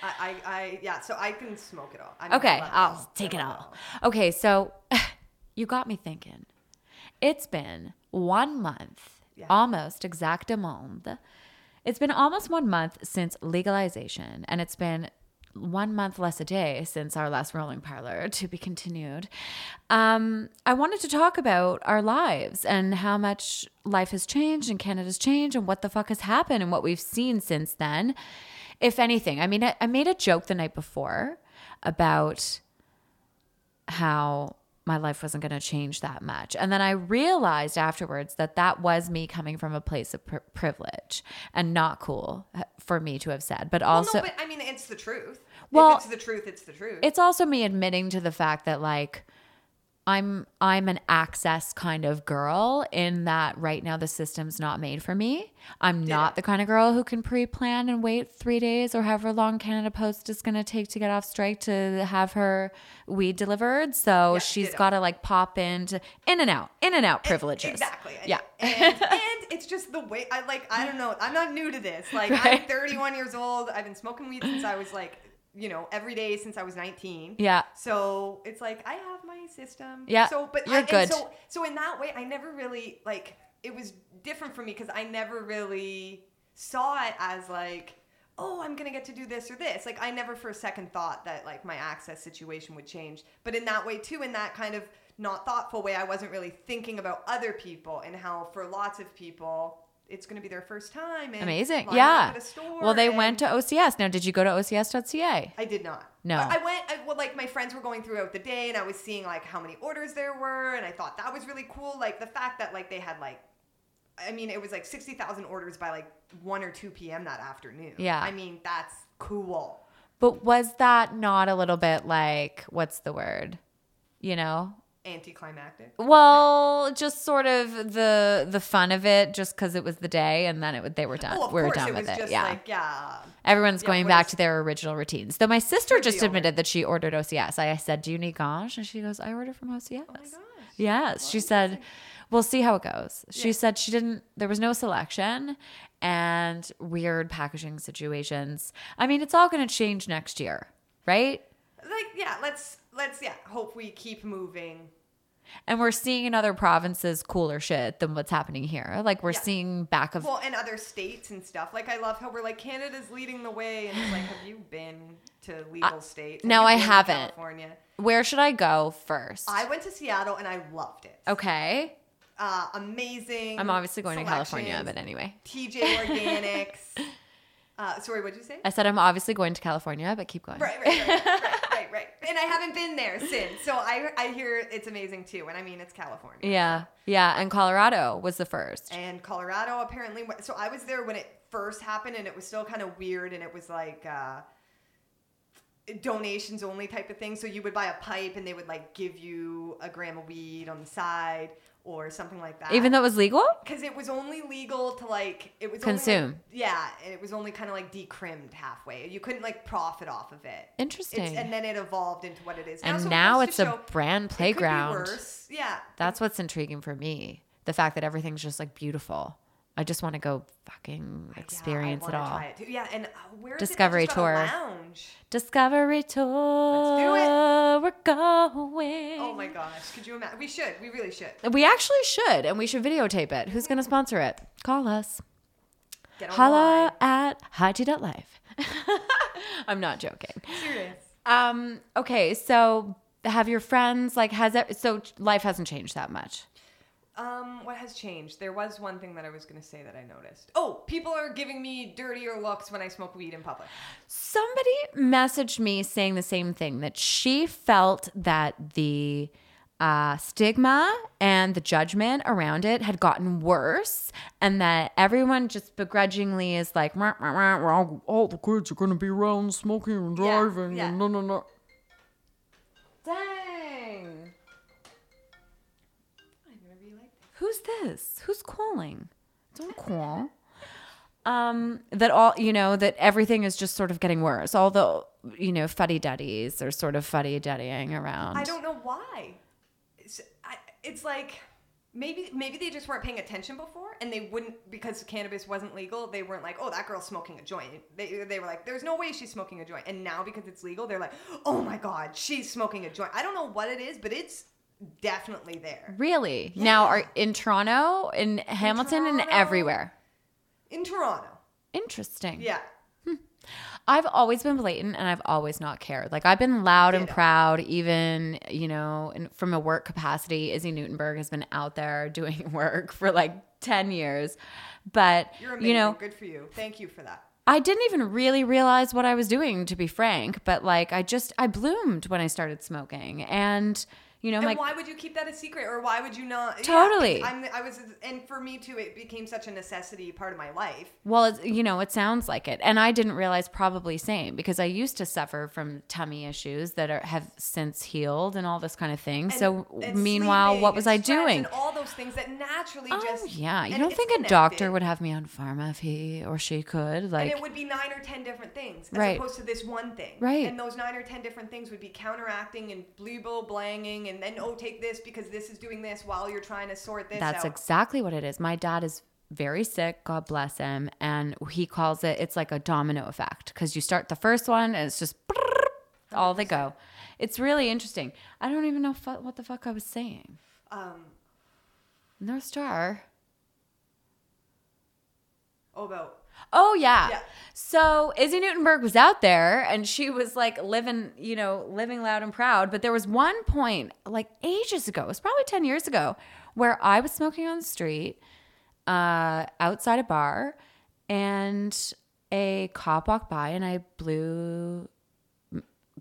I, I, I yeah. So I can smoke it all. I'm okay, I'll it. take it all. Okay, so you got me thinking. It's been one month, yeah. almost exact a month. It's been almost one month since legalization, and it's been one month less a day since our last rolling parlor, to be continued. Um, I wanted to talk about our lives and how much life has changed and Canada's changed and what the fuck has happened and what we've seen since then, if anything. I mean, I, I made a joke the night before about how my life wasn't going to change that much. And then I realized afterwards that that was me coming from a place of pr- privilege and not cool for me to have said, but also, well, no, but, I mean, it's the truth. Well, if it's the truth, it's the truth. It's also me admitting to the fact that like, I'm, I'm an access kind of girl in that right now the system's not made for me. I'm yeah. not the kind of girl who can pre-plan and wait three days or however long Canada Post is going to take to get off strike to have her weed delivered. So yeah, she's got to like pop into in and out, in and out privileges. And, exactly. Yeah. And, and, and it's just the way I like, I don't know. I'm not new to this. Like right? I'm thirty-one years old. I've been smoking weed since I was like, you know, every day since I was nineteen. Yeah. So it's like, I have my system. Yeah. So, but You're I, good. So, so in that way, I never really like, it was different for me because I never really saw it as like, oh, I'm going to get to do this or this. Like I never for a second thought that like my access situation would change. But in that way too, in that kind of not thoughtful way, I wasn't really thinking about other people and how for lots of people, it's going to be their first time. And amazing. Yeah. At a store well, they went to O C S. Now, did you go to O C S dot C A? I did not. No. I went, I, well, like my friends were going throughout the day and I was seeing like how many orders there were. And I thought that was really cool. Like the fact that like they had like, I mean, it was like sixty thousand orders by like one or two p.m. that afternoon. Yeah. I mean, that's cool. But was that not a little bit like, what's the word? You know? Anticlimactic. Well, just sort of the the fun of it, just because it was the day, and then it they were done. Oh, we were done it with was it. Just yeah. Like, yeah. Everyone's yeah, going back is... to their original routines. Though my sister just admitted order? that she ordered O C S. I said, "Do you need ganj?" And she goes, "I ordered from O C S." Oh my gosh. Yes, well, she said, "We'll see how it goes." She yeah. said she didn't. There was no selection and weird packaging situations. I mean, it's all going to change next year, right? Like, yeah. Let's let's yeah. Hope we keep moving. And we're seeing in other provinces cooler shit than what's happening here. Like we're yeah. seeing back of well, and other states and stuff. Like I love how we're like Canada's leading the way, and it's like, have you been to legal uh, states? No, I haven't. California. Where should I go first? I went to Seattle and I loved it. Okay. Uh, amazing. I'm obviously going to California, but anyway. T J Organics. Uh, sorry, what did you say? I said I'm obviously going to California, but keep going. Right, right, right, right, right, right. And I haven't been there since, so I I hear it's amazing too. And I mean, it's California. Yeah, yeah. And Colorado was the first. And Colorado apparently. So I was there when it first happened, and it was still kind of weird, and it was like uh, donations only type of thing. So you would buy a pipe, and they would like give you a gram of weed on the side. Or something like that. Even though it was legal? Because it was only legal to like... it was consume. Only like, yeah. And it was only kind of like decrimmed halfway. You couldn't like profit off of it. Interesting. It's, and then it evolved into what it is. And now, so now it's a brand playground. It could be worse. Yeah. That's what's intriguing for me. The fact that everything's just like beautiful. I just want to go fucking experience yeah, I want it all. To try it too. Yeah, and where Discovery is it? Tour. Lounge. Discovery tour. Let's do it. We're going. Oh my gosh, could you imagine? We should. We really should. We actually should, and we should videotape it. Who's going to sponsor it? Call us. Get online. Holla at high tea dot life. I'm not joking. Serious. Um. Okay. So, have your friends like has it? So life hasn't changed that much. Um, what has changed? There was one thing that I was going to say that I noticed. Oh, people are giving me dirtier looks when I smoke weed in public. Somebody messaged me saying the same thing, that she felt that the uh, stigma and the judgment around it had gotten worse and that everyone just begrudgingly is like, wah, wah, wah, wah, all the kids are going to be around smoking and driving. Yeah, yeah. And no, no, no. Dang. Who's this? Who's calling? Don't call. Um, that all, you know, that everything is just sort of getting worse. All the, you know, fuddy-duddies are sort of fuddy-duddying around. I don't know why. it's like maybe maybe they just weren't paying attention before, and they wouldn't, because cannabis wasn't legal, they weren't like, oh, that girl's smoking a joint. They they were like, there's no way she's smoking a joint. And now because it's legal, they're like, oh my God, she's smoking a joint. I don't know what it is, but it's definitely there. Really? Yeah. Now are in Toronto, in, in Hamilton, Toronto, and everywhere. In Toronto. Interesting. Yeah. I've always been blatant, and I've always not cared. Like, I've been loud and proud, even, you know, in, from a work capacity. Izzy Newtonberg has been out there doing work for like ten years. But, you're amazing. You know, good for you. Thank you for that. I didn't even really realize what I was doing, to be frank. But like, I just, I bloomed when I started smoking. And, you know, and like, why would you keep that a secret, or why would you not? Totally. Yeah, I'm, I was, and for me too, it became such a necessity part of my life. Well, it's, you know, it sounds like it, and I didn't realize probably same, because I used to suffer from tummy issues that are, have since healed and all this kind of thing. And, so, and meanwhile, sleeping, what was I doing? And all those things that naturally oh, just yeah, you don't think connected. A doctor would have me on pharma if he or she could, like, and it would be nine or ten different things as right. opposed to this one thing, right? And those nine or ten different things would be counteracting and bleebo blanging. And then, oh, take this because this is doing this while you're trying to sort this out. That's exactly what it is. My dad is very sick, God bless him, and he calls it, it's like a domino effect, because you start the first one and it's just all they go. It's really interesting. I don't even know fu- what the fuck I was saying. Um, North Star. Oh, about... Oh, yeah. yeah. So Izzy Newtonberg was out there, and she was like living, you know, living loud and proud. But there was one point like ages ago, it was probably ten years ago, where I was smoking on the street uh, outside a bar, and a cop walked by, and I blew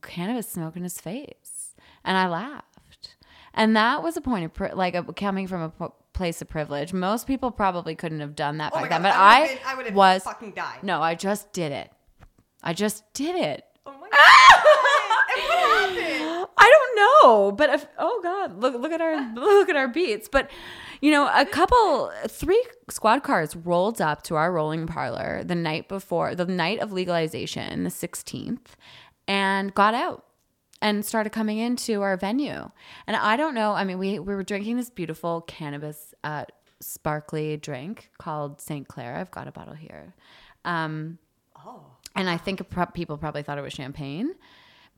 cannabis smoke in his face, and I laughed. And that was a point of pr- like a, coming from a po- place of privilege. Most people probably couldn't have done that oh back then, but I, I, been, I would have was fucking died. No, I just did it. I just did it. Oh my God! And what happened? I don't know, but if, oh God, look look at our look at our beats. But you know, a couple, three squad cars rolled up to our rolling parlor the night before, the night of legalization, the sixteenth, and got out. And started coming into our venue. And I don't know. I mean, we, we were drinking this beautiful cannabis uh, sparkly drink called Saint Clair. I've got a bottle here. Um, oh. And I think pro- people probably thought it was champagne.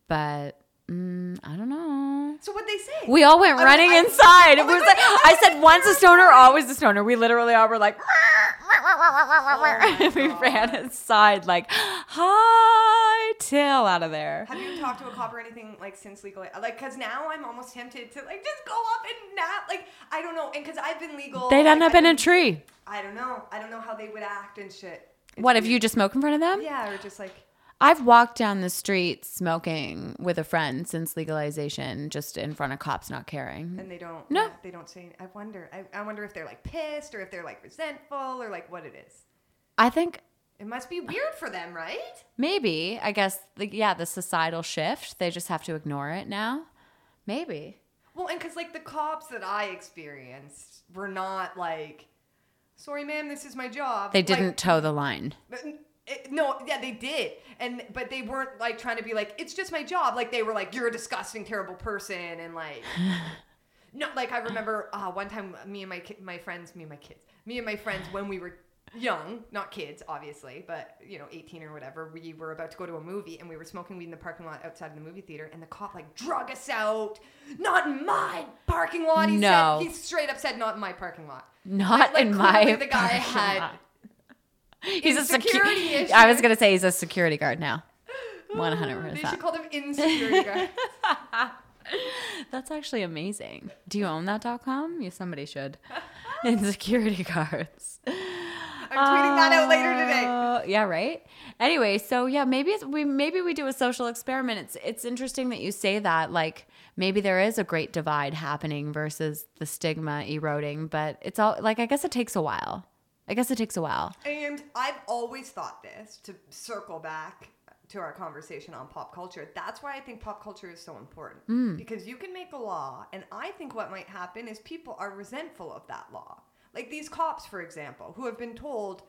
But... Mm, I don't know. So what'd they say? We all went running I, I, inside. Oh we was God, like, God. I said, once a stoner, always a stoner. We literally all were like, oh we ran inside like, hi, tail out of there. Have you talked to a cop or anything like since legal? Like, because now I'm almost tempted to like just go up and not like, I don't know. And because I've been legal. They'd end like, up in a tree. I don't know. I don't know how they would act and shit. It's what, if you just smoke in front of them? Yeah, or just like. I've walked down the street smoking with a friend since legalization, just in front of cops, not caring. And they don't. No, they don't say. I wonder. I, I wonder if they're like pissed, or if they're like resentful, or like what it is. I think it must be weird for them, right? Maybe. I guess. Like, yeah, the societal shift. They just have to ignore it now. Maybe. Well, and because like the cops that I experienced were not like, sorry, ma'am, this is my job. They didn't like, toe the line. But, It, no, yeah, they did, and but they weren't like trying to be like it's just my job. Like they were like you're a disgusting, terrible person, and like no, like I remember uh, one time me and my ki- my friends, me and my kids, me and my friends when we were young, not kids, obviously, but you know, eighteen or whatever, we were about to go to a movie, and we were smoking weed in the parking lot outside of the movie theater, and the cop like drug us out, not in my parking lot. He no, said, he straight up said, not in my parking lot, not like, like, in my the parking guy had. Lot. He's insecurity a security. Issue. I was gonna say he's a security guard now. One hundred percent. They should call them insecurity guards. That's actually amazing. Do you own that dot com? Yeah, somebody should. Insecurity guards. I'm tweeting uh, that out later today. Yeah, right. Anyway, so yeah, maybe it's, we maybe we do a social experiment. It's it's interesting that you say that. Like maybe there is a great divide happening versus the stigma eroding, but it's all like I guess it takes a while. I guess it takes a while. And I've always thought this, to circle back to our conversation on pop culture, that's why I think pop culture is so important. Mm. Because you can make a law, and I think what might happen is people are resentful of that law. Like these cops, for example, who have been told,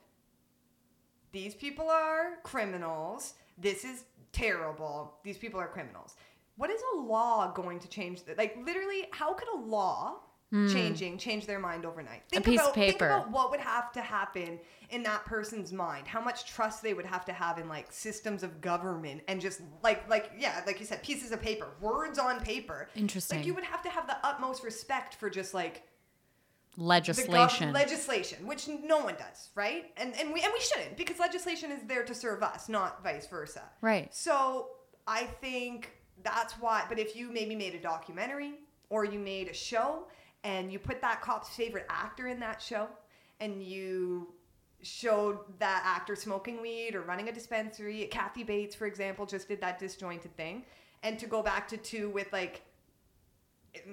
these people are criminals, this is terrible, these people are criminals. what is a law going to change? That? Like, literally, how could a law mm. changing change their mind overnight? Think a piece about, of paper. Think about what would have to happen in that person's mind, how much trust they would have to have in, like, systems of government and just, like, like yeah, like you said, pieces of paper, words on paper. Interesting. Like, you would have to have the utmost respect for just, like, legislation. Gov- legislation, which no one does, right? And and we and we shouldn't, because legislation is there to serve us, not vice versa. Right. So I think... That's why, but if you maybe made a documentary or you made a show and you put that cop's favorite actor in that show and you showed that actor smoking weed or running a dispensary, Kathy Bates, for example, just did that Disjointed thing. And to go back to two with like,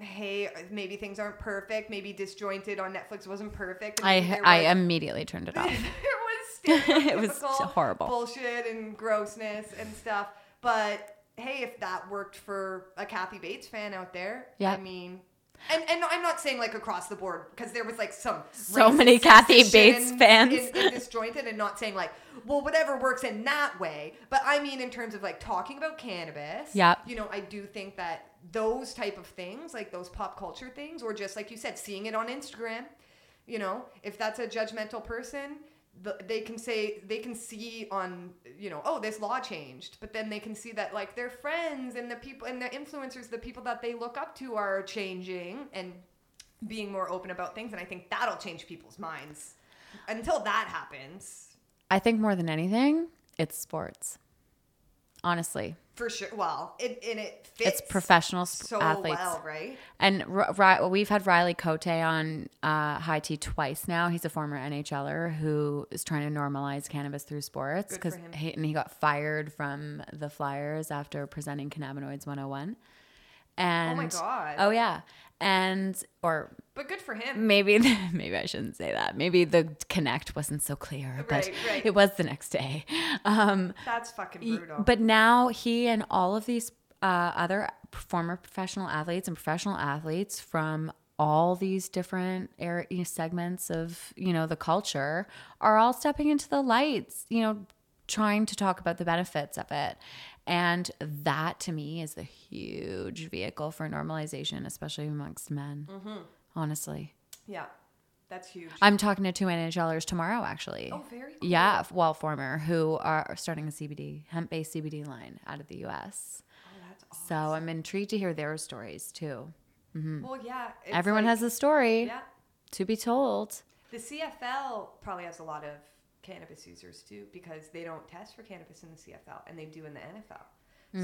hey, maybe things aren't perfect. Maybe Disjointed on Netflix wasn't perfect. I was, I immediately turned it off. There was stereotypical it was horrible bullshit and grossness and stuff, but... Hey, if that worked for a Kathy Bates fan out there, yeah. I mean, and, and I'm not saying like across the board, because there was like some so many Kathy Bates fans in, in Disjointed, and not saying like, well, whatever works in that way. But I mean, in terms of like talking about cannabis, yeah, you know, I do think that those type of things, like those pop culture things, or just like you said, seeing it on Instagram, you know, if that's a judgmental person. The, they can say they can see on you know oh this law changed, but then they can see that like their friends and the people and the influencers, the people that they look up to, are changing and being more open about things, and I think that'll change people's minds. Until that happens, I think more than anything it's sports, honestly, for sure. Well, it and it fits it's professional so athletes. Well, right? And R- R- we've had Riley Cote on uh, High Tea twice now. He's a former N H L er who is trying to normalize cannabis through sports, because he, and he got fired from the Flyers after presenting cannabinoids one oh one. And oh my god! Oh yeah, and or but good for him. Maybe maybe I shouldn't say that. Maybe the connect wasn't so clear, right, but right. It was the next day. Um, That's fucking brutal. But now he and all of these uh, other former professional athletes and professional athletes from all these different air, you know, segments of you know the culture are all stepping into the lights. You know, trying to talk about the benefits of it. And that, to me, is the huge vehicle for normalization, especially amongst men, mm-hmm. honestly. Yeah, that's huge. I'm talking to two N H L ers tomorrow, actually. Oh, very cool. Yeah, well, former, who are starting a C B D, hemp-based C B D line out of the U S Oh, that's awesome. So I'm intrigued to hear their stories, too. Mm-hmm. Well, yeah. Everyone like, has a story yeah. to be told. The C F L probably has a lot of cannabis users too, because they don't test for cannabis in the C F L and they do in the N F L.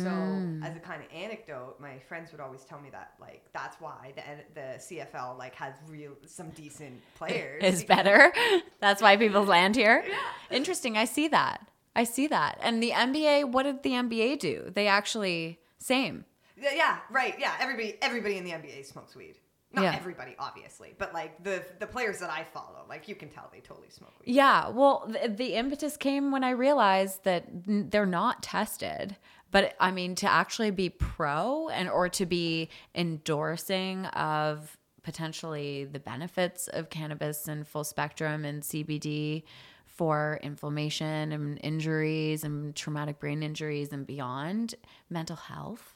So mm. as a kind of anecdote, my friends would always tell me that like that's why the the C F L like has real some decent players. It's better. That's why people land here. Yeah. Interesting. I see that. I see that. And the N B A, what did the N B A do? They actually same. Yeah, right. Yeah, everybody everybody in the N B A smokes weed. Not yeah. everybody, obviously, but like the the players that I follow, like you can tell they totally smoke weed. Yeah, well, the, the impetus came when I realized that they're not tested. But I mean, to actually be pro and or to be endorsing of potentially the benefits of cannabis and full spectrum and C B D for inflammation and injuries and traumatic brain injuries and beyond, mental health,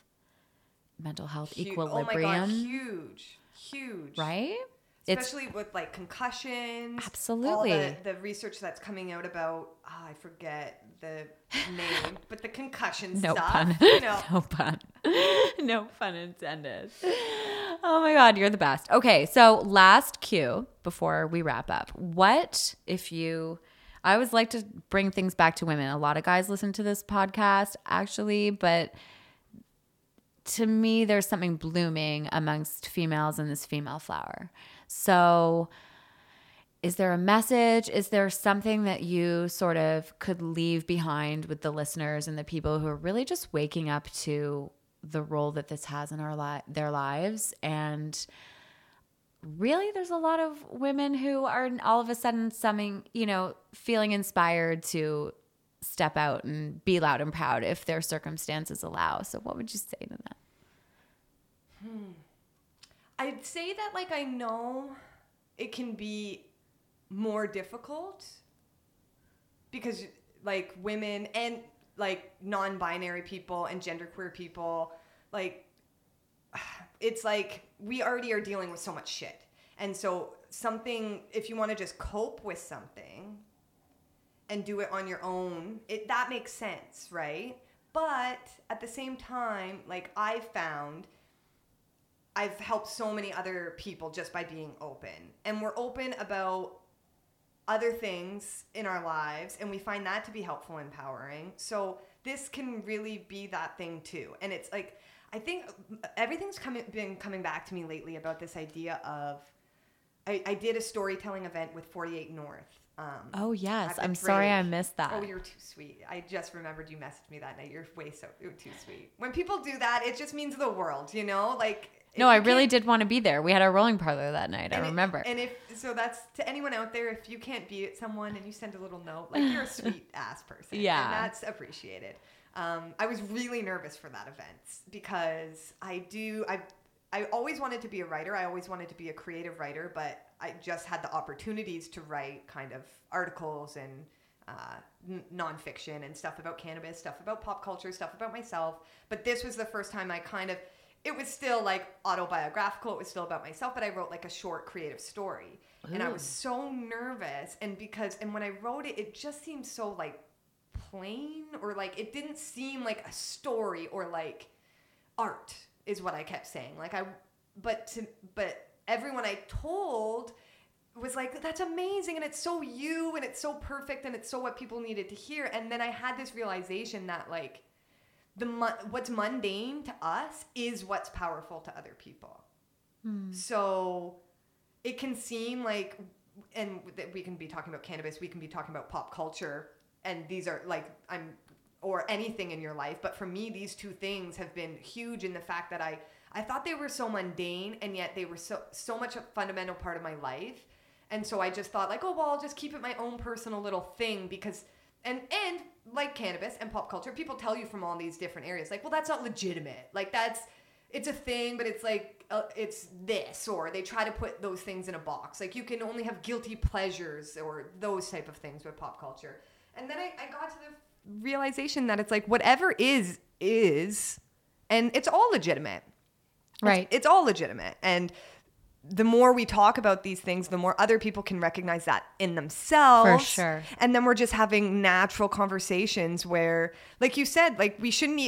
mental health huge. Equilibrium. Oh my God, huge. Huge. Right? Especially it's, with like concussions. Absolutely. All the, the research that's coming out about, oh, I forget the name, but the concussion no stuff. Pun. You know. No pun. No pun intended. Oh my God, you're the best. Okay, so last cue before we wrap up. What if you, I always like to bring things back to women. A lot of guys listen to this podcast actually, but to me, there's something blooming amongst females in this female flower. So is there a message? Is there something that you sort of could leave behind with the listeners and the people who are really just waking up to the role that this has in our li- their lives? And really, there's a lot of women who are all of a sudden something, you know, feeling inspired to step out and be loud and proud if their circumstances allow. So what would you say to that? Hmm. I'd say that like I know it can be more difficult because like women and like non-binary people and genderqueer people, like, it's like we already are dealing with so much shit. And so something, if you want to just cope with something and do it on your own, it that makes sense, right? But at the same time, like I found I've helped so many other people just by being open. And we're open about other things in our lives, and we find that to be helpful and empowering. So this can really be that thing too. And it's like, I think everything's coming, been coming back to me lately about this idea of, I, I did a storytelling event with forty-eight North. Um, oh, yes. I'm break. sorry I missed that. Oh, you're too sweet. I just remembered you messaged me that night. You're way so you're too sweet. When people do that, it just means the world, you know? Like, No, I really did want to be there. We had our rolling parlor that night. I remember. And if so, that's to anyone out there. If you can't be at someone and you send a little note, like you're a sweet ass person. Yeah, and that's appreciated. Um, I was really nervous for that event because I do. I I always wanted to be a writer. I always wanted to be a creative writer, but I just had the opportunities to write kind of articles and uh, n- nonfiction and stuff about cannabis, stuff about pop culture, stuff about myself. But this was the first time I kind of. It was still like autobiographical. It was still about myself, but I wrote like a short creative story. Ooh. And I was so nervous. And because, and when I wrote it, it just seemed so like plain or like, it didn't seem like a story or like art is what I kept saying. Like I, but, to, but everyone I told was like, that's amazing. And it's so you and it's so perfect. And it's so what people needed to hear. And then I had this realization that like, The what's mundane to us is what's powerful to other people. Mm. So it can seem like, and we can be talking about cannabis, we can be talking about pop culture, and these are like, I'm, or anything in your life. But for me, these two things have been huge in the fact that I, I thought they were so mundane, and yet they were so, so much a fundamental part of my life. And so I just thought like, oh, well, I'll just keep it my own personal little thing because, and, and, like cannabis and pop culture, people tell you from all these different areas, like, well, that's not legitimate. Like that's, it's a thing, but it's like, uh, it's this, or they try to put those things in a box. Like you can only have guilty pleasures or those type of things with pop culture. And then I, I got to the realization that it's like, whatever is, is, and it's all legitimate, right? It's, it's all legitimate. And the more we talk about these things, the more other people can recognize that in themselves. For sure. And then we're just having natural conversations where, like you said, like we shouldn't,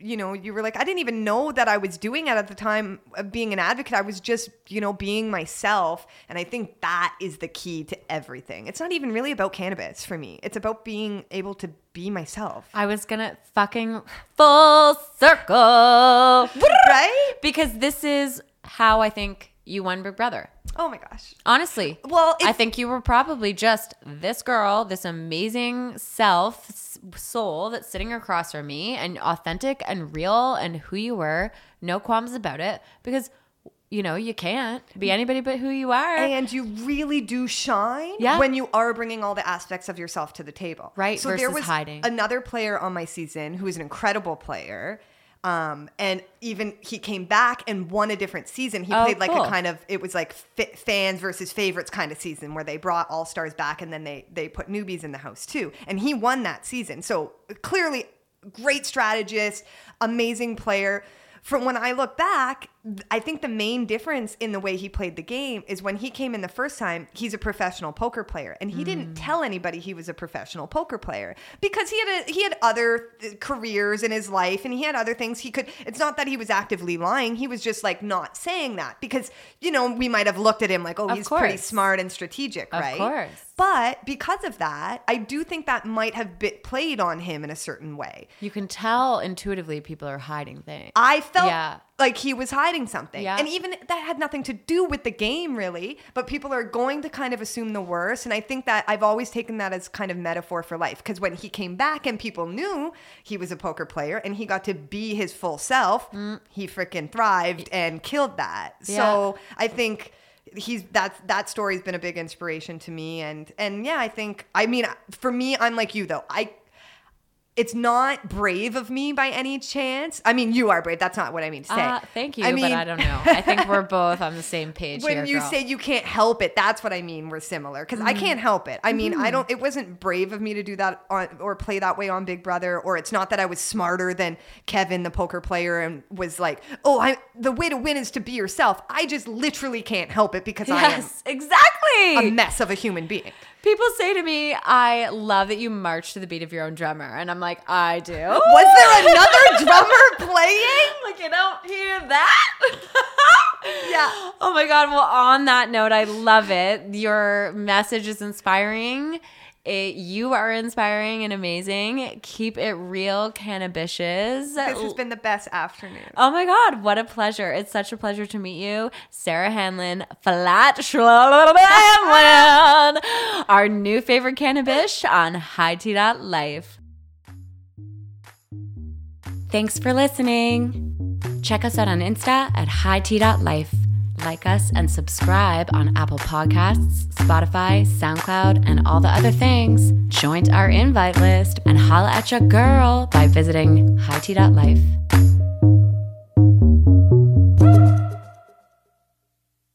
you know, you were like, I didn't even know that I was doing it at the time of being an advocate. I was just, you know, being myself. And I think that is the key to everything. It's not even really about cannabis for me. It's about being able to be myself. I was going to fucking full circle. Right? Because this is how I think you won Big Brother. Oh my gosh. Honestly. Well, I think you were probably just this girl, this amazing self soul that's sitting across from me and authentic and real and who you were. No qualms about it because, you know, you can't be anybody but who you are. And you really do shine yeah. when you are bringing all the aspects of yourself to the table. Right. So versus there was hiding. Another player on my season who is an incredible player. Um, and even he came back and won a different season. He oh, played like cool. a kind of, it was like f- fans versus favorites kind of season where they brought all-stars back and then they, they put newbies in the house too. And he won that season. So clearly great strategist, amazing player. From when I look back, I think the main difference in the way he played the game is when he came in the first time, he's a professional poker player. And he mm. didn't tell anybody he was a professional poker player because he had a, he had other careers in his life and he had other things he could. It's not that he was actively lying. He was just like not saying that because, you know, we might have looked at him like, oh, of he's course. pretty smart and strategic, of right? Of course. But because of that, I do think that might have bit played on him in a certain way. You can tell intuitively people are hiding things. I felt yeah. like he was hiding something. Yeah. And even that had nothing to do with the game, really. But people are going to kind of assume the worst. And I think that I've always taken that as kind of metaphor for life. Because when he came back and people knew he was a poker player and he got to be his full self, mm. he freaking thrived and killed that. Yeah. So I think... He's that's that story's been a big inspiration to me, and and yeah, I think I mean for me, I'm like you though. I It's not brave of me by any chance. I mean, you are brave. That's not what I mean to say. Uh, thank you, I mean, but I don't know. I think we're both on the same page when here, When you girl. say you can't help it, that's what I mean. We're similar because mm. I can't help it. I mean, mm. I don't. It wasn't brave of me to do that on, or play that way on Big Brother, or it's not that I was smarter than Kevin, the poker player, and was like, oh, I, the way to win is to be yourself. I just literally can't help it because yes, I am exactly. a mess of a human being. People say to me, I love that you march to the beat of your own drummer. And I'm like, I do. Was there another drummer playing? Like, you don't hear that? Yeah. Oh, my God. Well, on that note, I love it. Your message is inspiring. It, you are inspiring and amazing. Keep it real, Cannabishes. This has been the best afternoon. Oh, my God. What a pleasure. It's such a pleasure to meet you. Sarah Hanlon, Flat Hanlon, our new favorite Cannabish on high tea dot life. Thanks for listening. Check us out on Insta at high tea dot life. Like us and subscribe on Apple Podcasts, Spotify, SoundCloud, and all the other things. Join our invite list and holla at your girl by visiting high tea dot life.